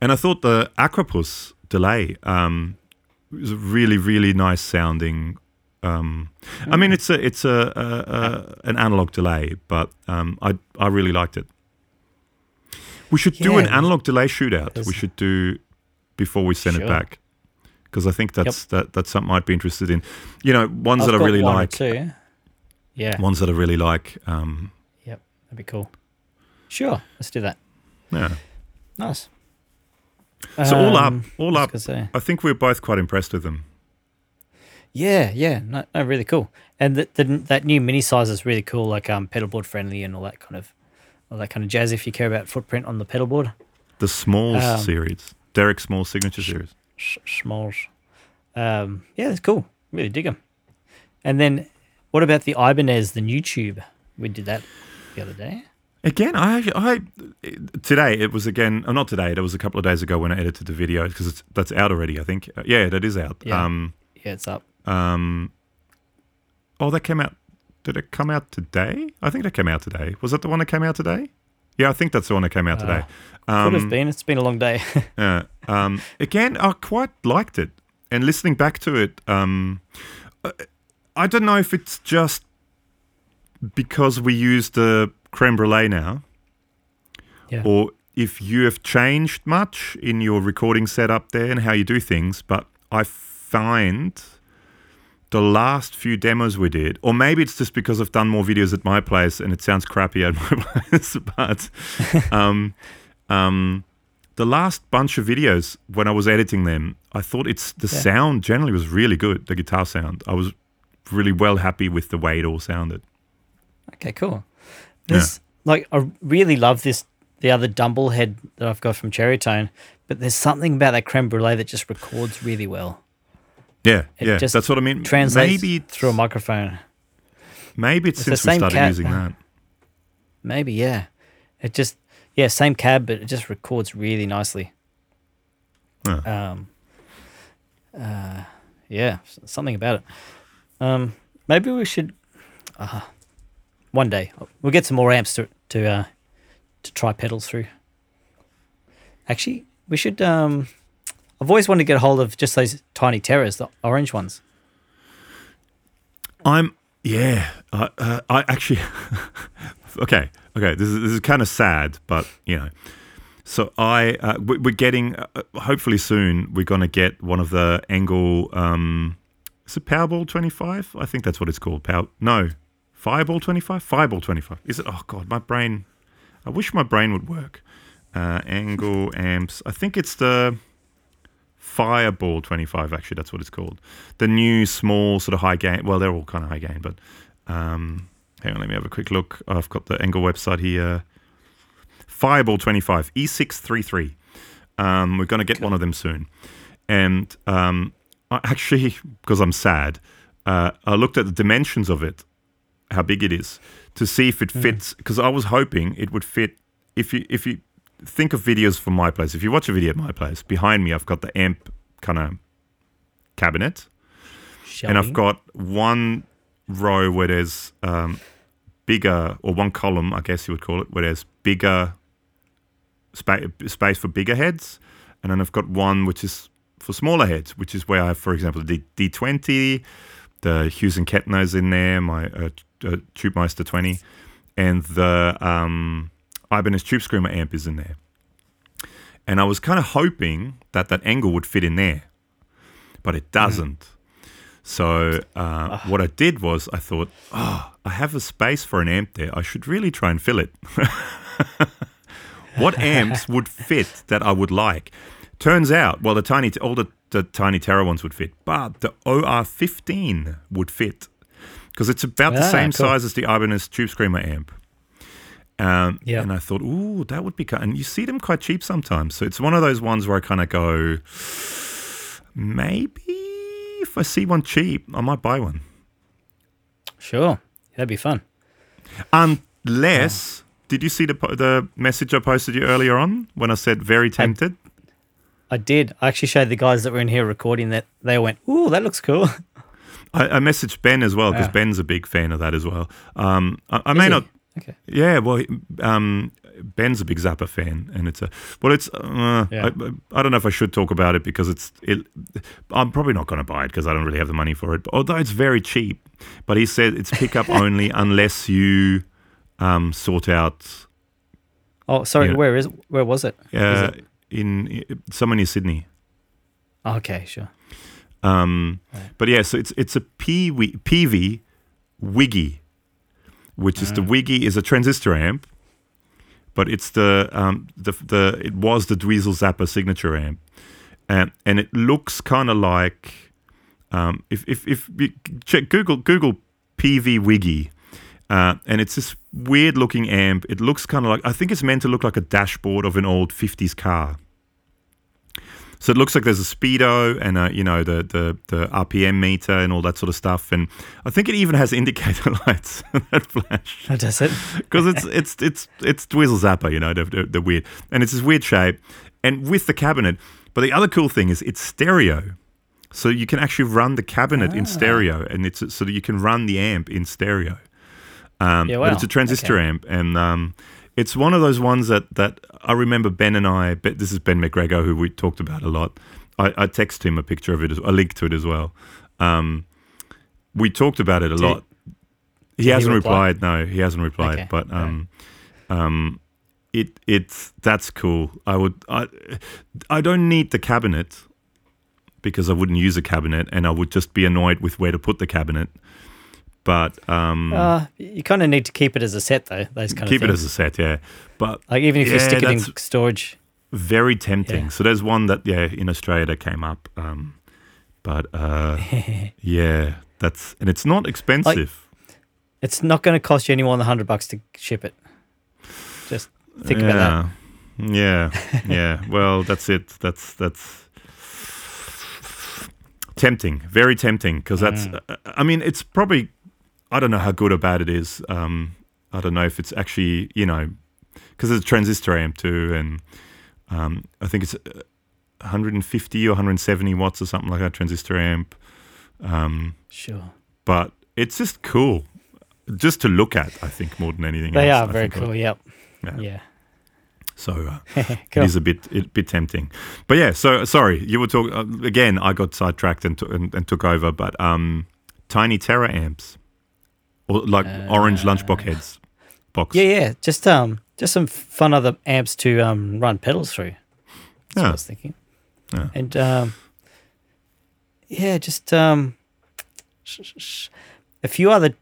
and I thought the Aquapus delay was a really, really nice sounding. I mean, it's an analog delay, but I really liked it. We should do an analog delay shootout. We should do before we send it back, because I think that's something I'd be interested in. You know, ones that I really like. That'd be cool. Sure, let's do that. Yeah, nice. So all up, I think we were both quite impressed with them. Yeah, no, really cool. And that new mini size is really cool, like pedalboard friendly and all that kind of jazz. If you care about footprint on the pedalboard, the Smalls series, Derek Smalls signature series. Smalls, that's cool. Really dig them. And then, what about the Ibanez, the new tube? We did that the other day. Again, it was a couple of days ago when I edited the video, because that's out already, I think. Yeah, that is out. Yeah, it's up. That came out. Did it come out today? I think that came out today. Was that the one that came out today? Yeah, I think that's the one that came out today. Could have been. It's been a long day. Yeah. Again, I quite liked it. And listening back to it, I don't know if it's just because we used the Creme Brulee now, or if you have changed much in your recording setup there and how you do things, but I find the last few demos we did, or maybe it's just because I've done more videos at my place and it sounds crappier at my place, but the last bunch of videos when I was editing them, I thought the sound generally was really good, the guitar sound. I was really well happy with the way it all sounded. Okay, cool. I really love this, the other Dumble head that I've got from Cherrytone, but there's something about that Creme Brulee that just records really well. Yeah, just that's what I mean. Translates maybe through a microphone. Maybe it's since we started using that. Maybe, yeah. It just, same cab, but it just records really nicely. Something about it. Maybe we should... one day we'll get some more amps to try pedals through. Actually, we should. I've always wanted to get a hold of just those Tiny Terrors, the orange ones. I actually. Okay. This is kind of sad, but you know. So we're getting hopefully soon. We're gonna get one of the Angle. Is it Powerball 25? I think that's what it's called. Fireball 25? Fireball 25. Is it? Oh, God, my brain. I wish my brain would work. Angle amps. I think it's the Fireball 25, actually. That's what it's called. The new small sort of high gain. Well, they're all kind of high gain, but hang on, let me have a quick look. I've got the Angle website here. Fireball 25, E633. We're going to get one of them soon. And I actually, because I'm sad, I looked at the dimensions of it, how big it is, to see if it fits, because I was hoping it would fit. If you think of videos from my place, if you watch a video at my place, behind me I've got the amp kind of cabinet. I've got one row where there's bigger, or one column, I guess you would call it, where there's bigger space for bigger heads, and then I've got one which is for smaller heads, which is where I have, for example, the D20, the Hughes and Kettner's in there, my Tubemeister 20, and the Ibanez Tube Screamer amp is in there. And I was kind of hoping that that angle would fit in there, but it doesn't. So what I did was I thought, oh, I have a space for an amp there. I should really try and fill it. What amps would fit that I would like? Turns out, well, all the Tiny Terror ones would fit, but the OR15 would fit because it's about the same size as the Ibanez Tube Screamer amp. And I thought, ooh, that would be kind. And you see them quite cheap sometimes. So it's one of those ones where I kind of go, maybe if I see one cheap, I might buy one. Sure, that'd be fun. Unless, did you see the message I posted you earlier on when I said very tempted? I did. I actually showed the guys that were in here recording that. They went, ooh, that looks cool. I messaged Ben as well because Ben's a big fan of that as well. I may not. Okay. Yeah, well, Ben's a big Zappa fan, and I don't know if I should talk about it because I'm probably not going to buy it because I don't really have the money for it. But, although it's very cheap, but he said it's pickup only unless you sort out. Oh, sorry, where was it? In somewhere near Sydney. Oh, okay, sure. But yeah, so it's a Peavey Wiggy, which is the Wiggy is a transistor amp, but it's it was the Dweezil Zappa signature amp, and it looks kind of like if you check Google Peavey Wiggy, and it's this weird looking amp. It looks kind of like, I think it's meant to look like a dashboard of an old 50s car. So it looks like there's a speedo and the RPM meter and all that sort of stuff, and I think it even has indicator lights that flash. Oh, does it? Because it's Dweezil Zappa, they're weird, and it's this weird shape, and with the cabinet. But the other cool thing is it's stereo, so you can actually run the cabinet in stereo, and it's so that you can run the amp in stereo. But it's a transistor amp, and it's one of those ones that I remember Ben and I, this is Ben McGregor, who we talked about a lot. I texted him a picture of it, a link to it as well. We talked about it a lot. He hasn't replied. No, he hasn't replied. Okay. But that's cool. I don't need the cabinet because I wouldn't use a cabinet, and I would just be annoyed with where to put the cabinet. But you kind of need to keep it as a set, though. Those kind of things. Keep it as a set, yeah. But like, even if you stick it in storage, very tempting. Yeah. So there's one that in Australia that came up, and it's not expensive. Like, it's not going to cost you any more than $100 to ship it. Just think about that. Yeah, yeah. Well, that's it. That's. Tempting, very tempting, because that's. I mean, it's probably. I don't know how good or bad it is. I don't know if it's actually, because it's a transistor amp too, and I think it's 150 or 170 watts or something like that, transistor amp. Sure. But it's just cool, just to look at. I think more than anything else. They are very cool. Yep. Yeah. So cool. It is a bit tempting, but yeah. So sorry, you were talking again. I got sidetracked and took over. But Tiny Terror amps, or like orange lunchbox heads, box. Yeah. Just some fun other amps to run pedals through. That's what I was thinking. Yeah. And a few other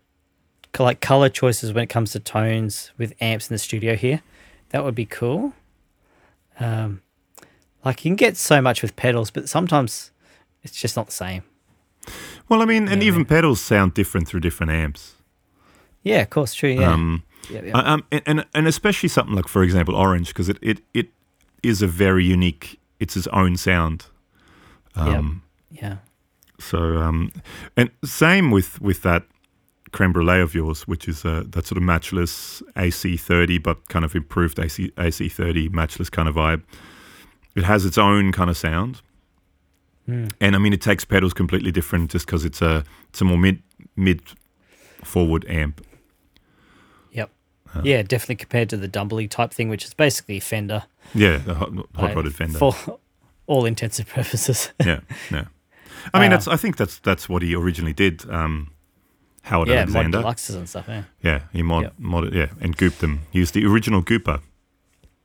like color choices when it comes to tones with amps in the studio here. That would be cool. Like, you can get so much with pedals, but sometimes it's just not the same. Well, I mean, even pedals sound different through different amps. Yeah, of course, true. Yeah. And especially something like, for example, Orange, because it is a very unique. It's its own sound. Yeah. So and same with that Creme Brulee of yours, which is that sort of matchless AC30, but kind of improved AC30 matchless kind of vibe. It has its own kind of sound, and I mean, it takes pedals completely different just because it's a more mid forward amp. Yep. Yeah, definitely compared to the Dumbly type thing, which is basically Fender. Yeah, the hot rodded Fender. all intents and purposes. Yeah. I mean, I think that's what he originally did. Howard Alexander. Mod deluxes and stuff. Yeah. He modded. Yeah, and gooped them. He used the original gooper.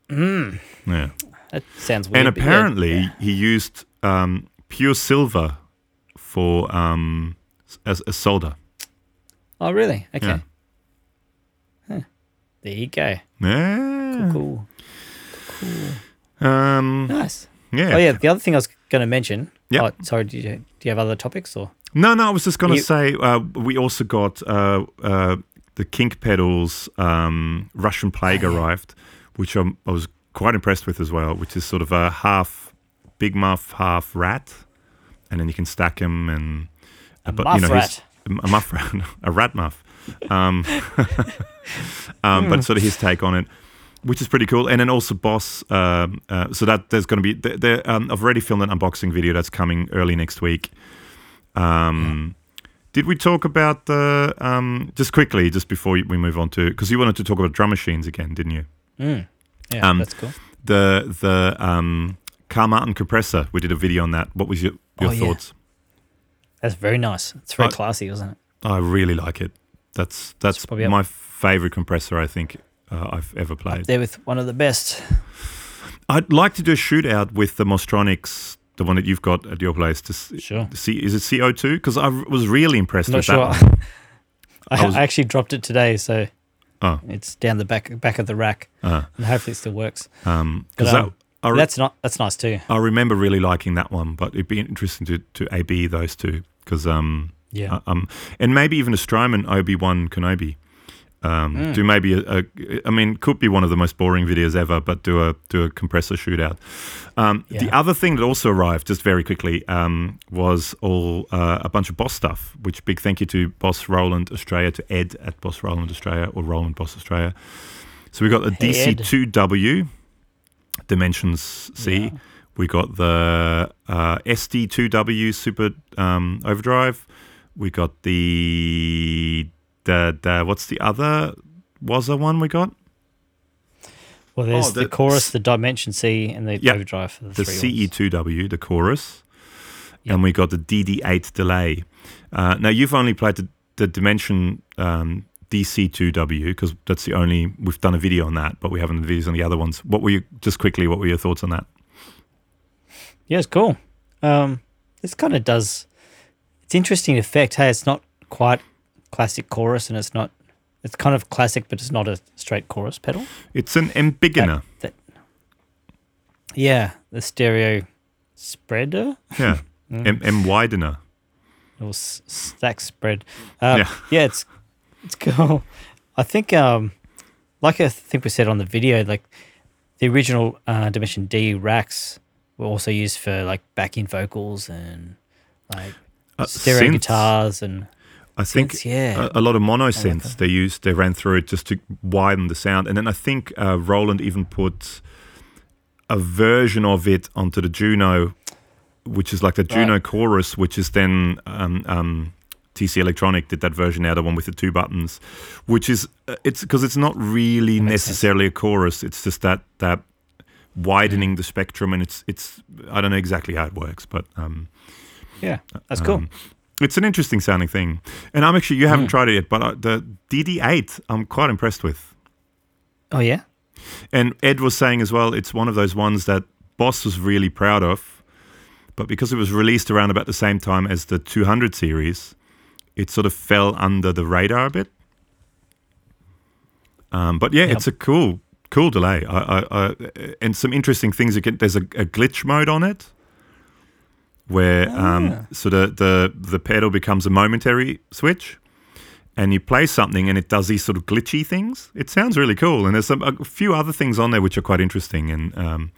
Mm. Yeah. That sounds weird. And apparently, he used pure silver for as solder. Oh, really? Okay. Yeah. Huh. There you go. Yeah. Cool. Nice. Yeah. Oh, yeah. The other thing I was going to mention. Yeah. Oh, sorry. Do you have other topics or? No. I was just going to say we also got the Kink pedals. Russian Plague arrived, which I was quite impressed with as well. Which is sort of a half big muff, half rat, and then you can stack them and a rat muff. But sort of his take on it, which is pretty cool. And then also Boss. So that there's going to be I've already filmed an unboxing video that's coming early next week. Did we talk about the just quickly, just before we move on to, because you wanted to talk about drum machines again, didn't you? Yeah, that's cool. The Carmartin compressor. We did a video on that. What was your thoughts? That's very nice. It's very classy, wasn't it? I really like it. That's my favorite compressor I think I've ever played. Up there with one of the best. I'd like to do a shootout with the Moztronics, the one that you've got at your place. Is it CO2? Because I was really impressed with that one. I actually dropped it today, so it's down the back of the rack, and hopefully it still works. That's nice too. I remember really liking that one, but it'd be interesting to A/B those two because and maybe even a Strymon Obi-Wan Kenobi. Do maybe could be one of the most boring videos ever, but do a compressor shootout. The other thing that also arrived just very quickly was a bunch of Boss stuff. Which big thank you to Boss Roland Australia, to Ed at Boss Roland Australia or Roland Boss Australia. So we got the DC2W Dimensions C. Yeah. We got the SD2W Super Overdrive. We got the what's the other Wazza one we got? Well, there's the Chorus, the Dimension C, and the Overdrive. For the CE2W, the Chorus. Yep. And we got the DD8 delay. Now, you've only played the Dimension DC2W because that's the only... We've done a video on that, but we haven't done videos on the other ones. What were your thoughts on that? Yeah, it's cool. This kind of does... It's interesting effect. Hey, it's not quite... classic chorus, and it's kind of classic, but it's not a straight chorus pedal. It's an embiggener. The stereo spreader. Yeah, widener. Or stack spread. It's cool. I think, like I think we said on the video, like the original Dimension D racks were also used for like backing vocals and like stereo synths. Guitars and... I think a lot of mono synths they ran through it just to widen the sound. And then I think Roland even put a version of it onto the Juno, which is like the Juno chorus, which is then TC Electronic did that version now, the one with the two buttons, which is it's because it's not really necessarily a chorus. It's just that widening the spectrum, and it's I don't know exactly how it works, but that's cool. It's an interesting sounding thing. And I'm actually, you haven't tried it yet, but the DD8, I'm quite impressed with. Oh, yeah? And Ed was saying as well, it's one of those ones that Boss was really proud of, but because it was released around about the same time as the 200 series, it sort of fell under the radar a bit. It's a cool delay. And some interesting things. There's a glitch mode on it, where so the pedal becomes a momentary switch, and you play something and it does these sort of glitchy things. It sounds really cool, and there's a few other things on there which are quite interesting. And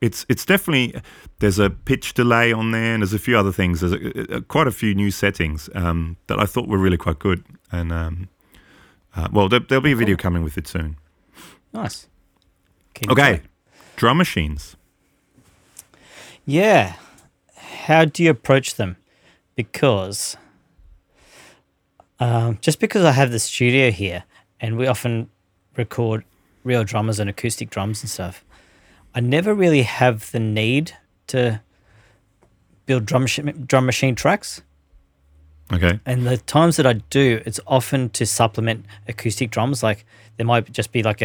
it's definitely, there's a pitch delay on there, and there's a few other things. There's quite a few new settings that I thought were really quite good. And there'll be a video coming with it soon. Nice. Okay, drum machines. Yeah. How do you approach them? Because just because I have the studio here and we often record real drummers and acoustic drums and stuff, I never really have the need to build drum machine tracks. Okay. And the times that I do, it's often to supplement acoustic drums. Like there might just be like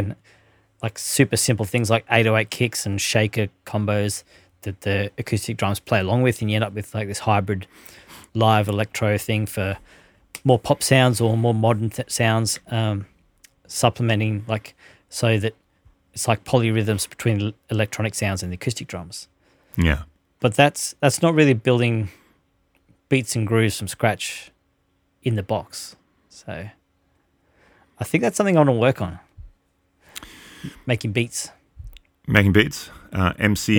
super simple things like 808 kicks and shaker combos that the acoustic drums play along with, and you end up with like this hybrid live electro thing for more pop sounds or more modern sounds, supplementing like so that it's like polyrhythms between electronic sounds and the acoustic drums. Yeah. But that's not really building beats and grooves from scratch in the box. So I think that's something I want to work on, making beats. Making beats? MC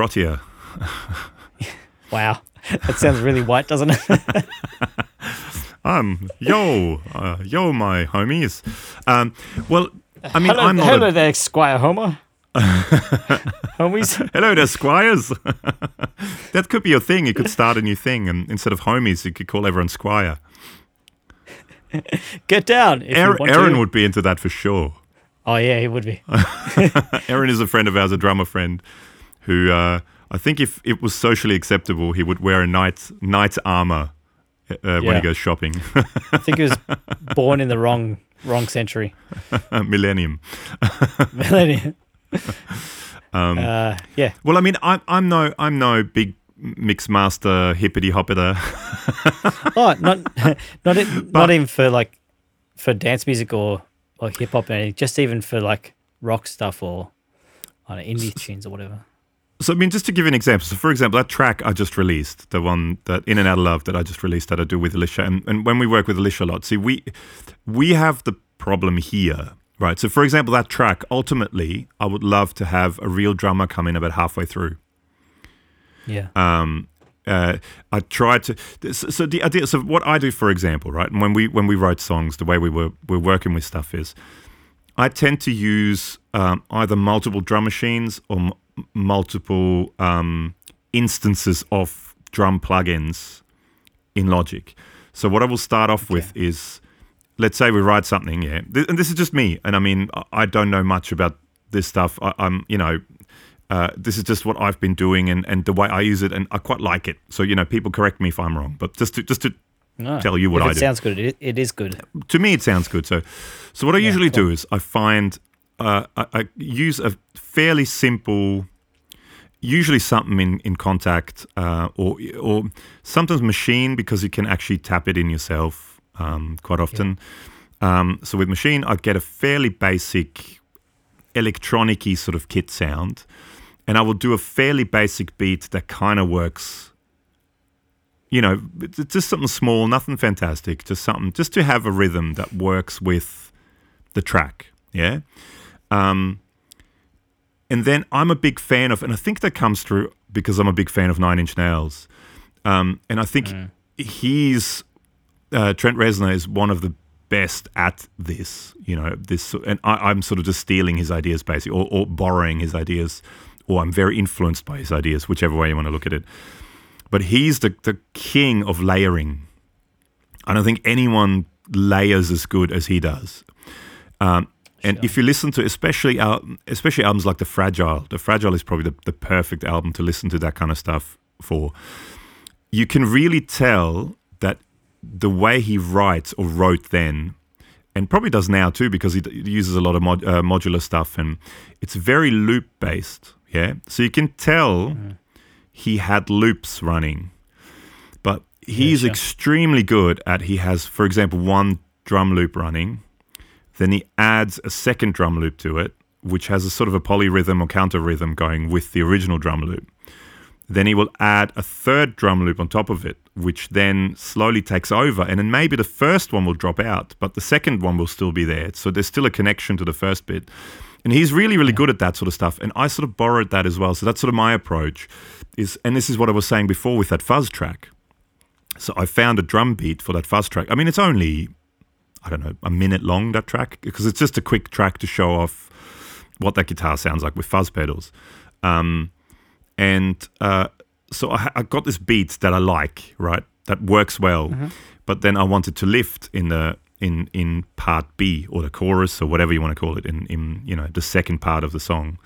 Rotier. Wow. That sounds really white, doesn't it? Yo, my homies. Hello there, Squire Homer. Homies. Hello there, Squires. That could be your thing. You could start a new thing, and instead of homies, you could call everyone Squire. Get down. Aaron would be into that for sure. Oh yeah, he would be. Aaron is a friend of ours, a drummer friend, who I think if it was socially acceptable, he would wear a knight's armor when he goes shopping. I think he was born in the wrong century. Millennium. Yeah. Well, I mean, I'm no big mix master hippity hoppeter. Oh, not even for dance music or hip hop or anything. Just even for like rock stuff or I don't know, indie tunes or whatever. So, I mean, just to give you an example. So, for example, that track I just released, the one that In and Out of Love that I just released that I do with Alicia, and when we work with Alicia a lot, see, we have the problem here, right? So, for example, that track, ultimately, I would love to have a real drummer come in about halfway through. Yeah. I tried to. So the idea. So what I do, for example, right? And when we write songs, the way we're working with stuff is, I tend to use either multiple drum machines or multiple instances of drum plugins in Logic. So what I will start off with is, let's say we write something, and this is just me, and I mean, I don't know much about this stuff. This is just what I've been doing and the way I use it, and I quite like it. So, you know, people correct me if I'm wrong, but just to tell you what I do. If it sounds good, it is good. To me, it sounds good. So what I usually do is I find... I use a fairly simple, usually something in Contact or sometimes Machine, because you can actually tap it in yourself quite often. Yeah. So with Machine, I'd get a fairly basic electronic-y sort of kit sound, and I will do a fairly basic beat that kind of works, you know, just something small, nothing fantastic, just to have a rhythm that works with the track, yeah? And then I'm a big fan of, and I think that comes through because I'm a big fan of Nine Inch Nails. And I think Trent Reznor is one of the best at this, you know, and I'm sort of just stealing his ideas basically, or borrowing his ideas, or I'm very influenced by his ideas, whichever way you want to look at it. But he's the king of layering. I don't think anyone layers as good as he does. And if you listen to, especially albums like The Fragile is probably the perfect album to listen to that kind of stuff for. You can really tell that the way he writes or wrote then, and probably does now too, because he uses a lot of modular stuff, and it's very loop based. Yeah, so you can tell he had loops running, but he's extremely good at. He has, for example, one drum loop running. Then he adds a second drum loop to it, which has a sort of a polyrhythm or counter rhythm going with the original drum loop. Then he will add a third drum loop on top of it, which then slowly takes over. And then maybe the first one will drop out, but the second one will still be there. So there's still a connection to the first bit. And he's really, really good at that sort of stuff. And I sort of borrowed that as well. So that's sort of my approach. And this is what I was saying before with that fuzz track. So I found a drum beat for that fuzz track. I mean, it's only... I don't know, a minute long, that track, because it's just a quick track to show off what that guitar sounds like with fuzz pedals. So I got this beat that I like, right? That works well, but then I wanted to lift in part B or the chorus or whatever you want to call it in the second part of the song.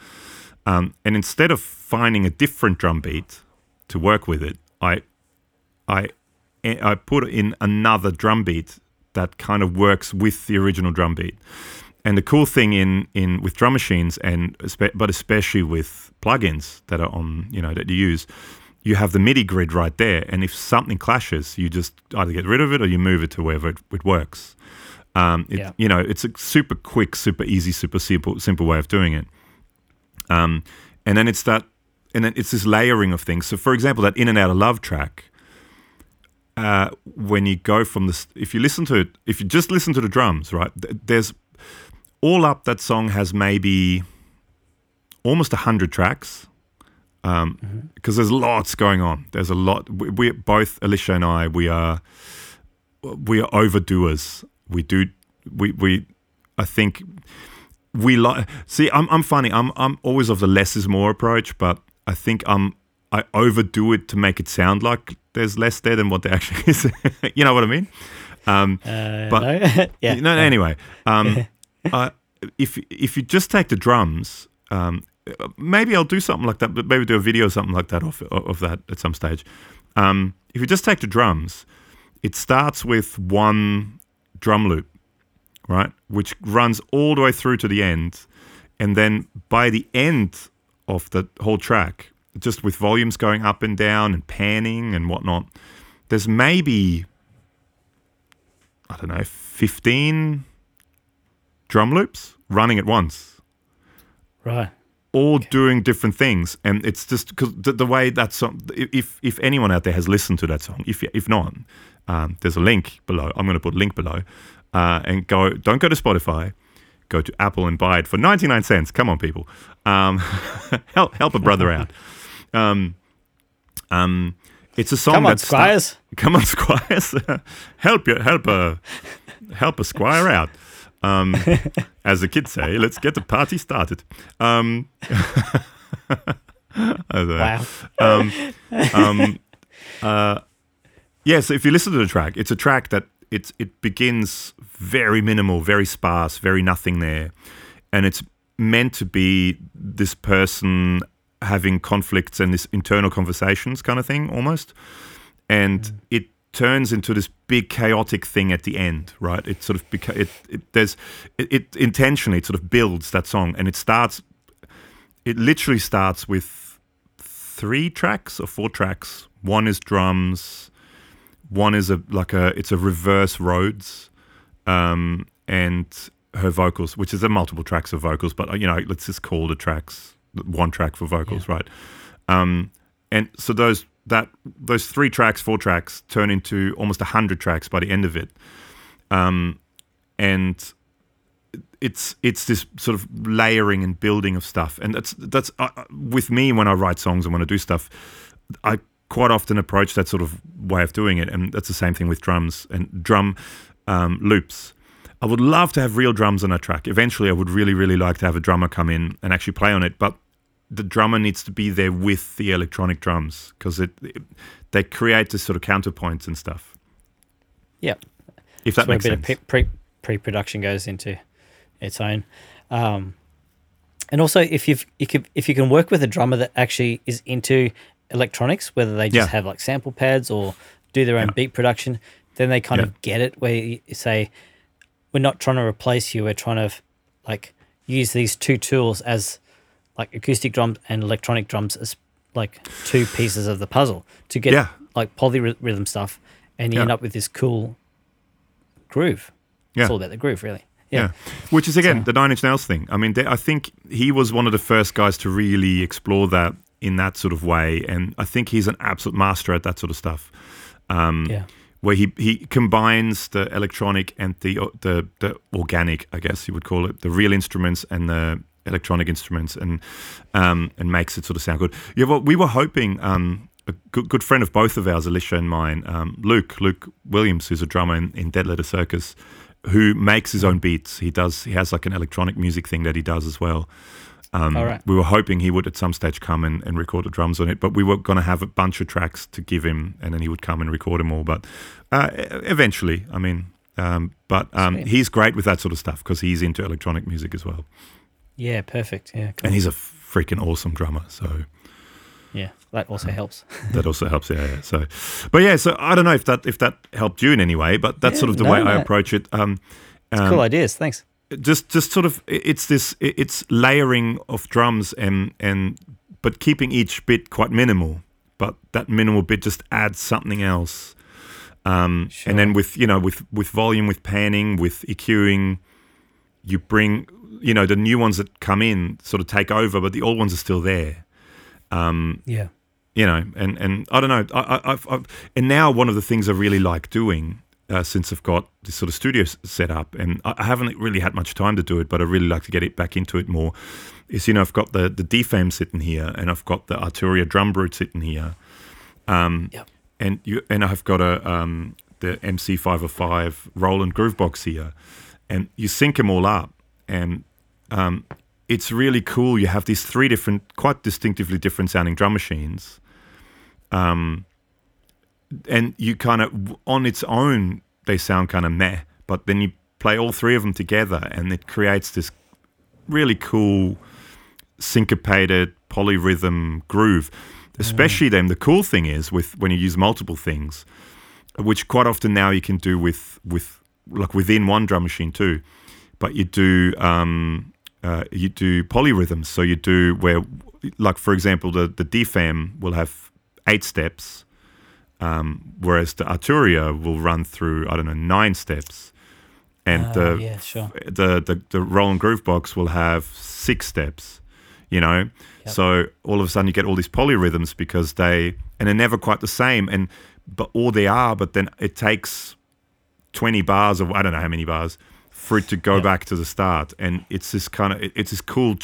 And instead of finding a different drum beat to work with it, I put in another drum beat that kind of works with the original drum beat. And the cool thing in with drum machines, and but especially with plugins that are on, you know, that you use, you have the MIDI grid right there, and if something clashes, you just either get rid of it or you move it to wherever it works. You know, it's a super quick, super easy, super simple way of doing it. And then it's this layering of things. So, for example, that In and Out of Love track. When you go from the, if you listen to it, if you just listen to the drums, right? There's all up, that song has maybe almost 100 tracks. Because there's lots going on. There's a lot. We both, Alicia and I, we are overdoers. I'm funny. I'm always of the less is more approach, but I think I overdo it to make it sound like there's less there than what there actually is. You know what I mean? Anyway, if you just take the drums. Maybe I'll do something like that, but maybe do a video or something like that of that at some stage. If you just take the drums, it starts with one drum loop, right, which runs all the way through to the end, and then by the end of the whole track, just with volumes going up and down and panning and whatnot, there's maybe, 15 drum loops running at once. Right. All doing different things, and it's just because the way that song. If anyone out there has listened to that song, if not, there's a link below. I'm going to put a link below, and go. Don't go to Spotify, go to Apple and buy it for 99 cents. Come on, people, help a brother out. It's a song. Come on, squires. Come on, squires. help a squire out. As the kids say, let's get the party started. Wow. So if you listen to the track, it's a track that it begins very minimal, very sparse, very nothing there, and it's meant to be this person having conflicts and this internal conversations kind of thing almost, and it turns into this big chaotic thing at the end, right? It sort of it intentionally, it sort of builds that song, and it literally starts with 3 tracks or 4 tracks. One is drums, one is a reverse Rhodes, and her vocals, which is a multiple tracks of vocals, but you know, let's just call the tracks one track for vocals, right? And so those 3 tracks, 4 tracks turn into almost 100 tracks by the end of it, and it's this sort of layering and building of stuff. And that's with me when I write songs and when I do stuff, I quite often approach that sort of way of doing it, and that's the same thing with drums and drum loops. I would love to have real drums on a track. Eventually, I would really, really like to have a drummer come in and actually play on it, but the drummer needs to be there with the electronic drums because they create this sort of counterpoints and stuff. Yeah, if that makes sense. A bit of pre-production goes into its own, and also if you can work with a drummer that actually is into electronics, whether they just have like sample pads or do their own beat production, then they kind of get it. Where you say, we're not trying to replace you. We're trying to like use these two tools as like acoustic drums and electronic drums as like two pieces of the puzzle to get like polyrhythm stuff, and you end up with this cool groove. Yeah. It's all about the groove, really. Yeah. Which is, again, the Nine Inch Nails thing. I mean, I think he was one of the first guys to really explore that in that sort of way, and I think he's an absolute master at that sort of stuff. Where he combines the electronic and the organic, I guess you would call it, the real instruments and the electronic instruments, and makes it sort of sound good. Yeah, well, we were hoping a good friend of both of ours, Alicia and mine, Luke Williams, who's a drummer in Dead Letter Circus, who makes his own beats. He has like an electronic music thing that he does as well. All right. We were hoping he would at some stage come and record the drums on it, but we were going to have a bunch of tracks to give him, and then he would come and record them all. But eventually, I mean, he's great with that sort of stuff because he's into electronic music as well. Yeah, perfect. Yeah, cool. And he's a freaking awesome drummer. So yeah, that also helps. That also helps, yeah. So, but yeah, so I don't know if that helped you in any way, but that's sort of the way I approach it. It's cool ideas. Thanks. Just sort of it's layering of drums and but keeping each bit quite minimal, but that minimal bit just adds something else. Sure. And then with volume, with panning, with EQing, you bring the new ones that come in sort of take over, but the old ones are still there. And I don't know. And now one of the things I really like doing since I've got this sort of studio set up, and I haven't really had much time to do it, but I really like to get it back into it more, is, I've got the DFAM sitting here, and I've got the Arturia drum brute sitting here. And I've got the MC505 Roland Groovebox here, and you sync them all up, and it's really cool. You have these three different, quite distinctively different sounding drum machines, and you kind of, on its own, they sound kind of meh, but then you play all three of them together, and it creates this really cool syncopated polyrhythm groove. Especially then, the cool thing is when you use multiple things, which quite often now you can do with like within one drum machine too, but you do polyrhythms. So you do where, like for example, the DFAM will have 8 steps, whereas the Arturia will run through 9 steps, and the Roland Groovebox will have 6 steps. So all of a sudden you get all these polyrhythms because they're never quite the same, but then it takes 20 bars or I don't know how many bars for it to go back to the start, and it's this cool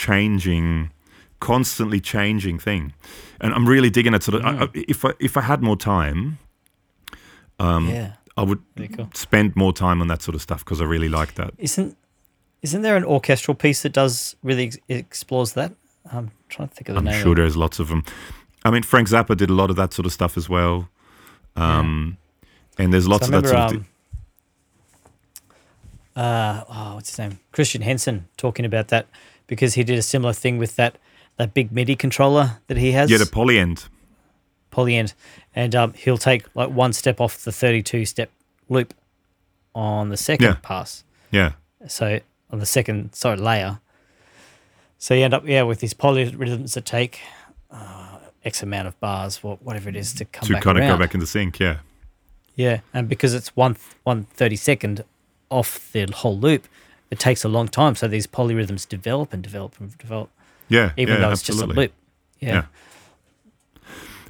constantly changing thing, and I'm really digging it. Sort of, if I had more time, I would spend more time on that sort of stuff because I really like that. Isn't there an orchestral piece that does really explores that? I'm trying to think of the name. I'm sure there's lots of them. I mean, Frank Zappa did a lot of that sort of stuff as well. And there's lots of that sort of thing. What's his name? Christian Henson talking about that, because he did a similar thing with that big MIDI controller that he has. Yeah, the Polyend. And he'll take like one step off the 32-step loop on the second pass. Yeah. So on the second layer. So you end up, with these polyrhythms that take X amount of bars, or whatever it is, to come back around. To kind of go back into sync, yeah. Yeah, and because it's one 32nd off the whole loop, it takes a long time. So these polyrhythms develop and develop and develop. Yeah, even though it's just a loop. Yeah.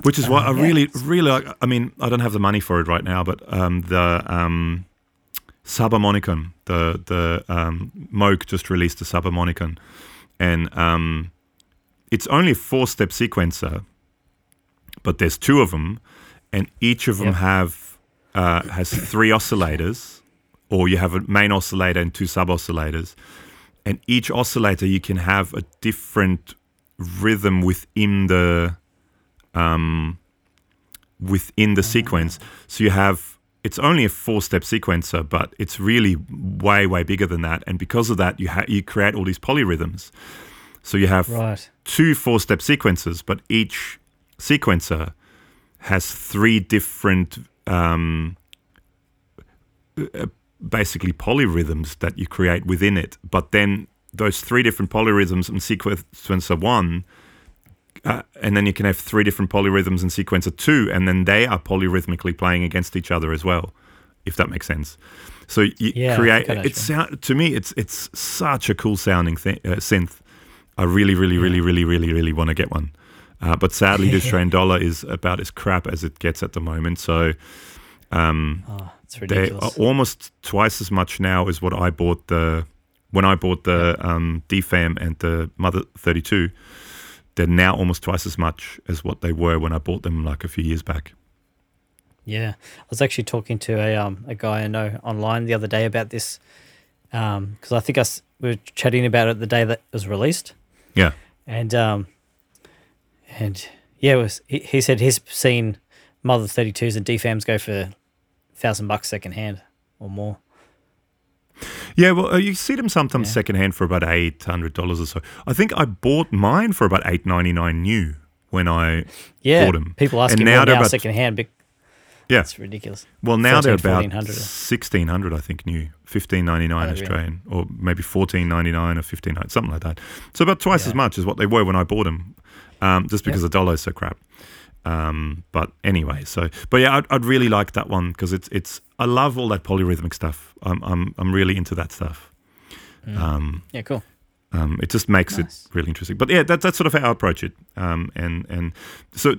Which is why I really, really like, I mean, I don't have the money for it right now, but the Subarmonicon, the Moog just released the Subarmonicon. And it's only a 4-step sequencer, but there's 2 of them, and each of them has 3 oscillators, or you have a main oscillator and 2 sub-oscillators, and each oscillator you can have a different rhythm within the sequence. So you have, it's only a 4-step sequencer, but it's really way, way bigger than that. And because of that, you create all these polyrhythms. So you have 2 4-step sequences, but each sequencer has 3 different, basically polyrhythms that you create within it. But then those 3 different polyrhythms in sequencer 1, and then you can have 3 different polyrhythms in sequencer 2, and then they are polyrhythmically playing against each other as well, if that makes sense. So you create to me, it's such a cool sounding synth. I really, really, really, really, really, really want to get one, but sadly, this $1 is about as crap as it gets at the moment. So it's ridiculous. They are almost twice as much now as what I bought when I bought the DFAM and the Mother 32. They're now almost twice as much as what they were when I bought them like a few years back. Yeah. I was actually talking to a guy I know online the other day about this because I think we were chatting about it the day that it was released. Yeah. And it was. He said he's seen Mother 32s and DFAMs go for $1,000 secondhand or more. Yeah, well, you see them sometimes secondhand for about $800 or so. I think I bought mine for about $8.99 new when I bought them. People ask me now secondhand. Yeah, it's ridiculous. Well, now they're about $1,600, I think, new, $15.99 Australian, really? Or maybe $14.99 or $15.99, something like that. So about twice as much as what they were when I bought them, just because the dollar's so crap. But anyway, so I'd really like that one because it's I love all that polyrhythmic stuff. I'm really into that stuff. Yeah, cool. It just makes it really interesting. But yeah, that's sort of how I approach it. And so.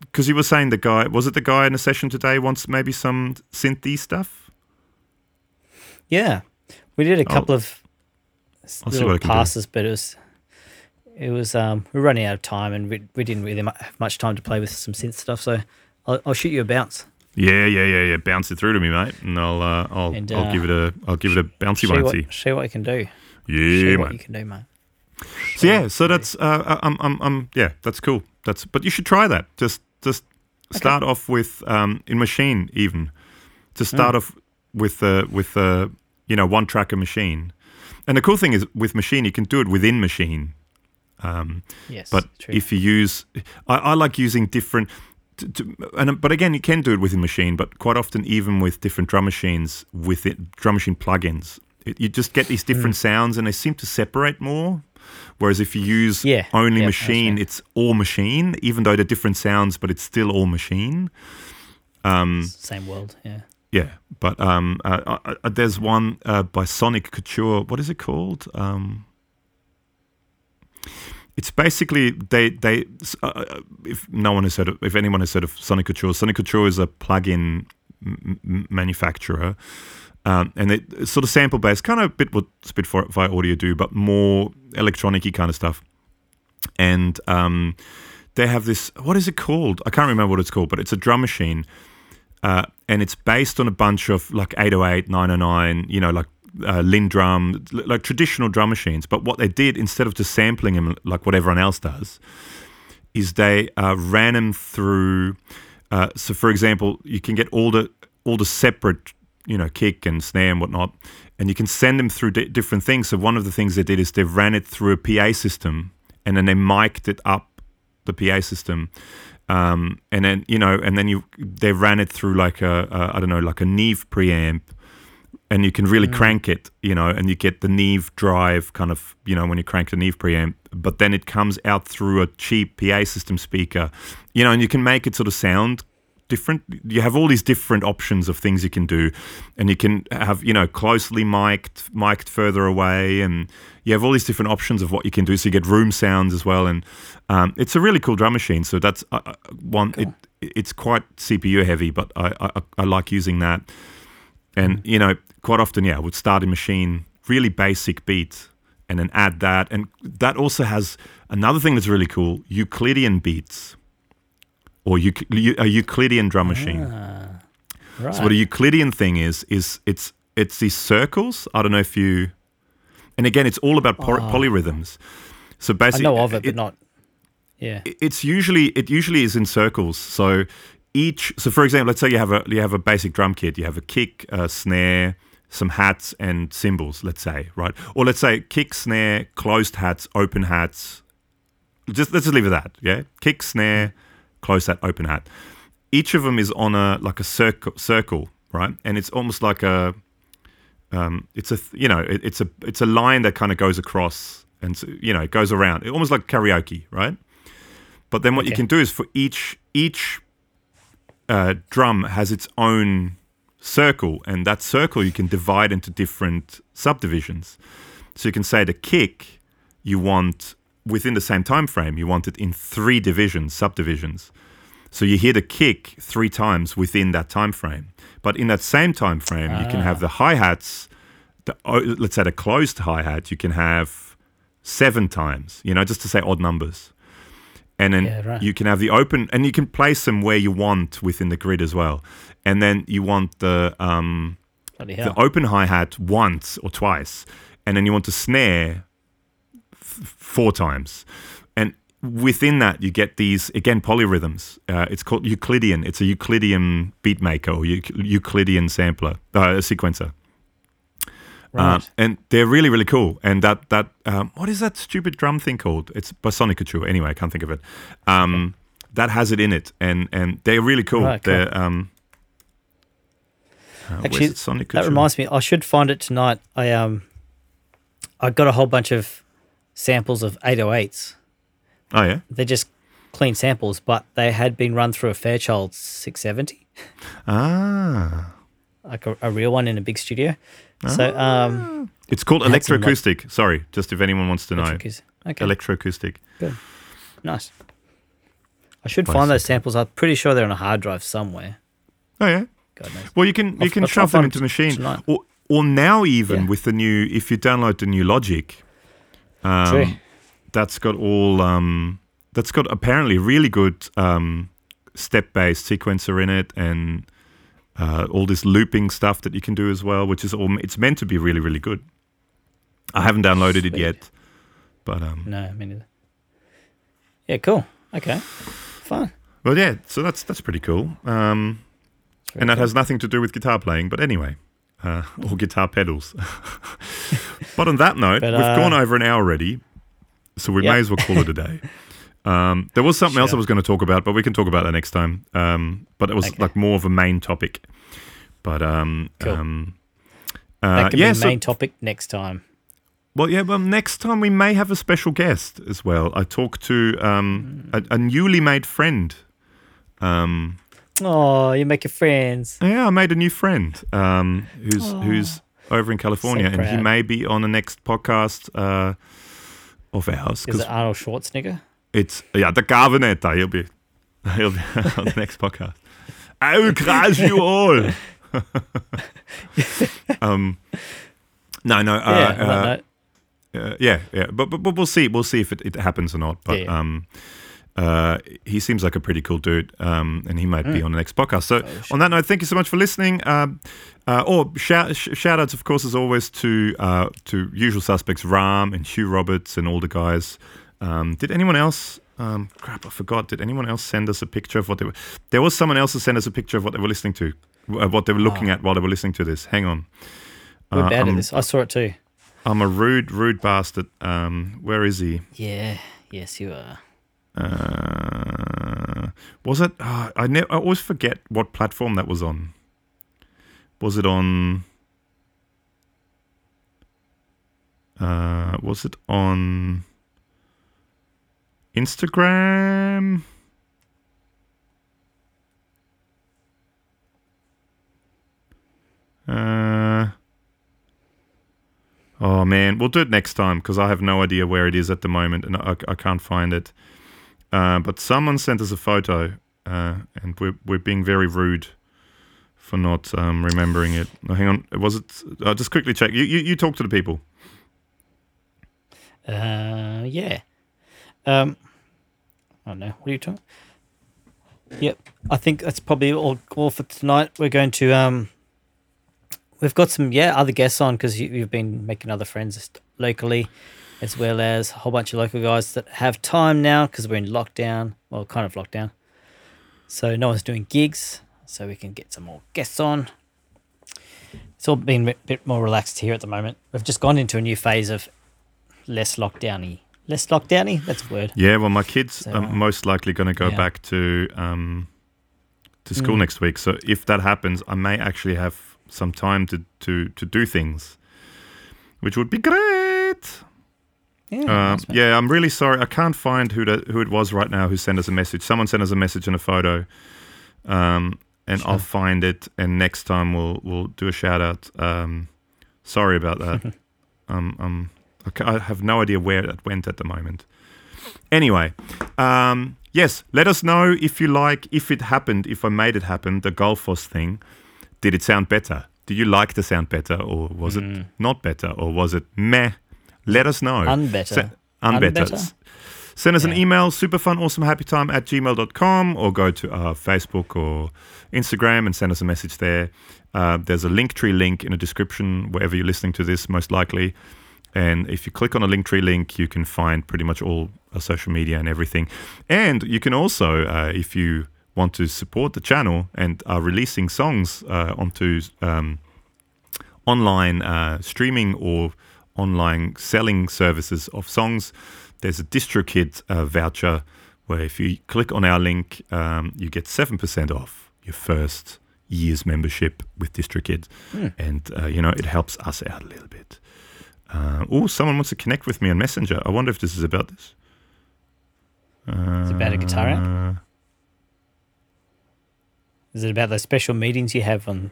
Because you were saying the guy, was it the guy in the session today wants maybe some synthy stuff? Yeah. We did a couple of little passes, but it was we're running out of time and we didn't really have much time to play with some synth stuff, so I'll shoot you a bounce. Yeah. Bounce it through to me, mate, and I'll give it a bouncy bouncy. See what you can do. Yeah, see what you can do, mate. So yeah, so that's that's cool. But you should try that. Just start off with in Machine even. Just start off with one track of Machine. And the cool thing is with Machine you can do it within Machine. But true. If you use I like using different but again you can do it within Machine, but quite often even with different drum machines drum machine plugins. You just get these different sounds and they seem to separate more. Whereas if you use only Machine, it's all Machine, even though they're different sounds, but it's still all Machine. Same world, yeah. Yeah, but there's one by Sonic Couture. What is it called? It's basically if no one has heard of, if anyone has heard of Sonic Couture, Sonic Couture is a plug-in manufacturer. And it's sort of sample-based, kind of a bit what Spitfire Audio do, but more electronic-y kind of stuff. And they have this, what is it called? I can't remember what it's called, but it's a drum machine. And it's based on a bunch of like 808, 909, Lindrum, like traditional drum machines. But what they did, instead of just sampling them like what everyone else does, is they ran them through. So, for example, you can get all the separate kick and snare and whatnot, and you can send them through different things. So one of the things they did is they ran it through a PA system, and then they mic'd it up the PA system, and then they ran it through like a Neve preamp, and you can really crank it, and you get the Neve drive kind of, when you crank the Neve preamp, but then it comes out through a cheap PA system speaker, and you can make it sort of sound different. You have all these different options of things you can do, and you can have closely mic'd further away, and you have all these different options of what you can do, so you get room sounds as well. And it's a really cool drum machine, so that's one. Cool. It's quite CPU heavy, but I like using that. And quite often I would start in Machine, really basic beats, and then add that. And that also has another thing that's really cool, Euclidean beats, or a Euclidean drum machine. Ah, right. So what a Euclidean thing is it's these circles. I don't know if you... And again, it's all about polyrhythms. So basically, I know of it, but not... Yeah. It usually is in circles. So for example, let's say you have a basic drum kit. You have a kick, a snare, some hats and cymbals, let's say, right? Or let's say kick, snare, closed hats, open hats. Let's just leave it at that, yeah? Kick, snare... close that, open hat. Each of them is on a circle, right? And it's almost like it's a line that kind of goes across, and it goes around. It's almost like karaoke, right? But then what you can do is for each drum has its own circle, and that circle you can divide into different subdivisions. So you can say the kick you want. Within the same time frame, you want it in three subdivisions. So you hear the kick three times within that time frame. But in that same time frame, you can have the hi-hats, let's say the closed hi-hat, you can have 7 times, just to say odd numbers. And then you can have the open, and you can place them where you want within the grid as well. And then you want the open hi-hat once or twice. And then you want the snare 4 times, and within that you get these again polyrhythms. It's called Euclidean. It's a Euclidean beat maker or Euclidean sampler sequencer. Right. And they're really, really cool. And that what is that stupid drum thing called? It's by Sonic Couture. Anyway, I can't think of it. That has it in it, and they're really cool. Right, cool. They're, actually, Sonic Couture? That reminds me, I should find it tonight. I got a whole bunch of samples of 808s. Oh yeah, they're just clean samples, but they had been run through a Fairchild 670. Ah. Like a real one in a big studio. Ah. So it's called electroacoustic. Sorry, just if anyone wants to know. Okay. Electroacoustic. Good. Nice. I should find those samples. I'm pretty sure they're on a hard drive somewhere. Oh yeah. God knows. Well, you can shove them into Machine or now even with the new. If you download the new Logic, true. That's got all. That's got apparently really good step-based sequencer in it and. All this looping stuff that you can do as well, which is all—it's meant to be really, really good. I haven't downloaded it yet, but no, me neither. Yeah, cool. Okay, fine. Well, yeah. So that's pretty cool. And that has nothing to do with guitar playing, but anyway, or guitar pedals. But on that note, we've gone over an hour already, so we may as well call it a day. There was something else I was going to talk about, but we can talk about that next time. But it was like more of a main topic. But cool. That could be a main topic next time. Well, yeah, well, next time we may have a special guest as well. I talked to a newly made friend. Oh, you make your friends. Yeah, I made a new friend who's over in California, so and he may be on the next podcast of ours. Is it Arnold Schwarzenegger? It's the Carvinator. He'll be on the next podcast. I will crash you all. But we'll see if it happens or not. But he seems like a pretty cool dude, and he might be on the next podcast. So on that note, thank you so much for listening. Shout outs, of course, as always to usual suspects Ram and Hugh Roberts and all the guys. Did anyone else? Crap, I forgot. Did anyone else send us a picture of what they were? There was someone else who sent us a picture of what they were listening to, what they were looking at while they were listening to this. Hang on, we're bad at this. I saw it too. I'm a rude bastard. Where is he? Yeah, yes, you are. Was it? I always forget what platform that was on. Was it on? Was it on? Instagram. Oh man, we'll do it next time because I have no idea where it is at the moment and I can't find it. But someone sent us a photo, and we're being very rude for not remembering it. Hang on, was it? I'll just quickly check. You talk to the people. Yeah. I don't know. What are you talking? Yep, I think that's probably all for tonight. We're going to we've got some other guests on because you've been making other friends locally, as well as a whole bunch of local guys that have time now because we're in lockdown. Well, kind of lockdown, so no one's doing gigs, so we can get some more guests on. It's all been a bit more relaxed here at the moment. We've just gone into a new phase of less lockdowny, that's a word. Yeah, well, my kids are most likely going to go back to school next week. So if that happens, I may actually have some time to do things, which would be great. Yeah, I'm really sorry. I can't find who it was right now who sent us a message. Someone sent us a message and a photo, and I'll find it. And next time we'll do a shout out. Sorry about that. I have no idea where that went at the moment. Anyway, yes, let us know if you like, if it happened, if I made it happen, the Gullfoss thing. Did it sound better? Do you like the sound better, or was it not better, or was it meh? Let us know. Unbetter. Send us an email, superfunawesomehappytime@gmail.com, or go to our Facebook or Instagram and send us a message there. There's a Linktree link in the description, wherever you're listening to this, most likely. And if you click on a Linktree link, you can find pretty much all our social media and everything. And you can also, if you want to support the channel and are releasing songs onto online streaming or online selling services of songs, there's a DistroKid voucher where if you click on our link, you get 7% off your first year's membership with DistroKid. And, you know, it helps us out a little bit. Oh, someone wants to connect with me on Messenger. I wonder if this is about this. Is it about a guitar app? Is it about those special meetings you have on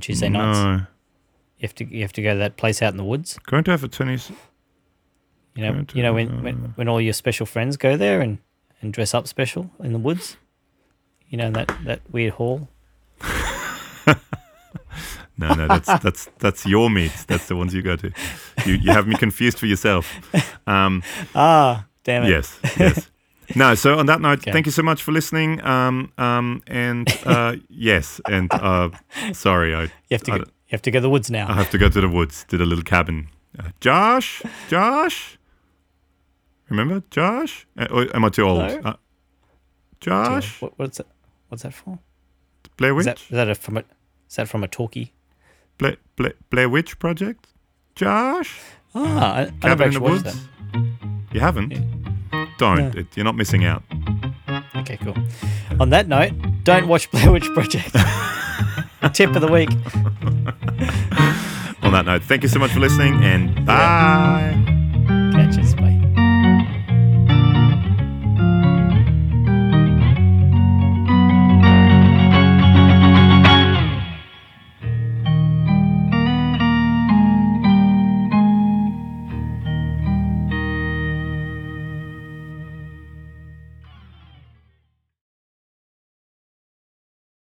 Tuesday nights? No. You have to go to that place out in the woods? Going to have a 20s. You know when all your special friends go there and dress up special in the woods? You know, that weird hall? No, that's your meets. That's the ones you go to. You have me confused for yourself. Damn it. Yes. No, so on that note, Thank you so much for listening. Sorry. You have to go to the woods now. I have to go to the woods, to the little cabin. Josh? Remember? Josh? Or am I too old? No. Josh? What's that for? Blair Witch? Is that from a talkie? Blair Witch Project? Josh? Cabin in the Woods? That. You haven't? Yeah. Don't. No. You're not missing out. Okay, cool. On that note, don't watch Blair Witch Project. Tip of the week. On that note, thank you so much for listening and bye. Catch us.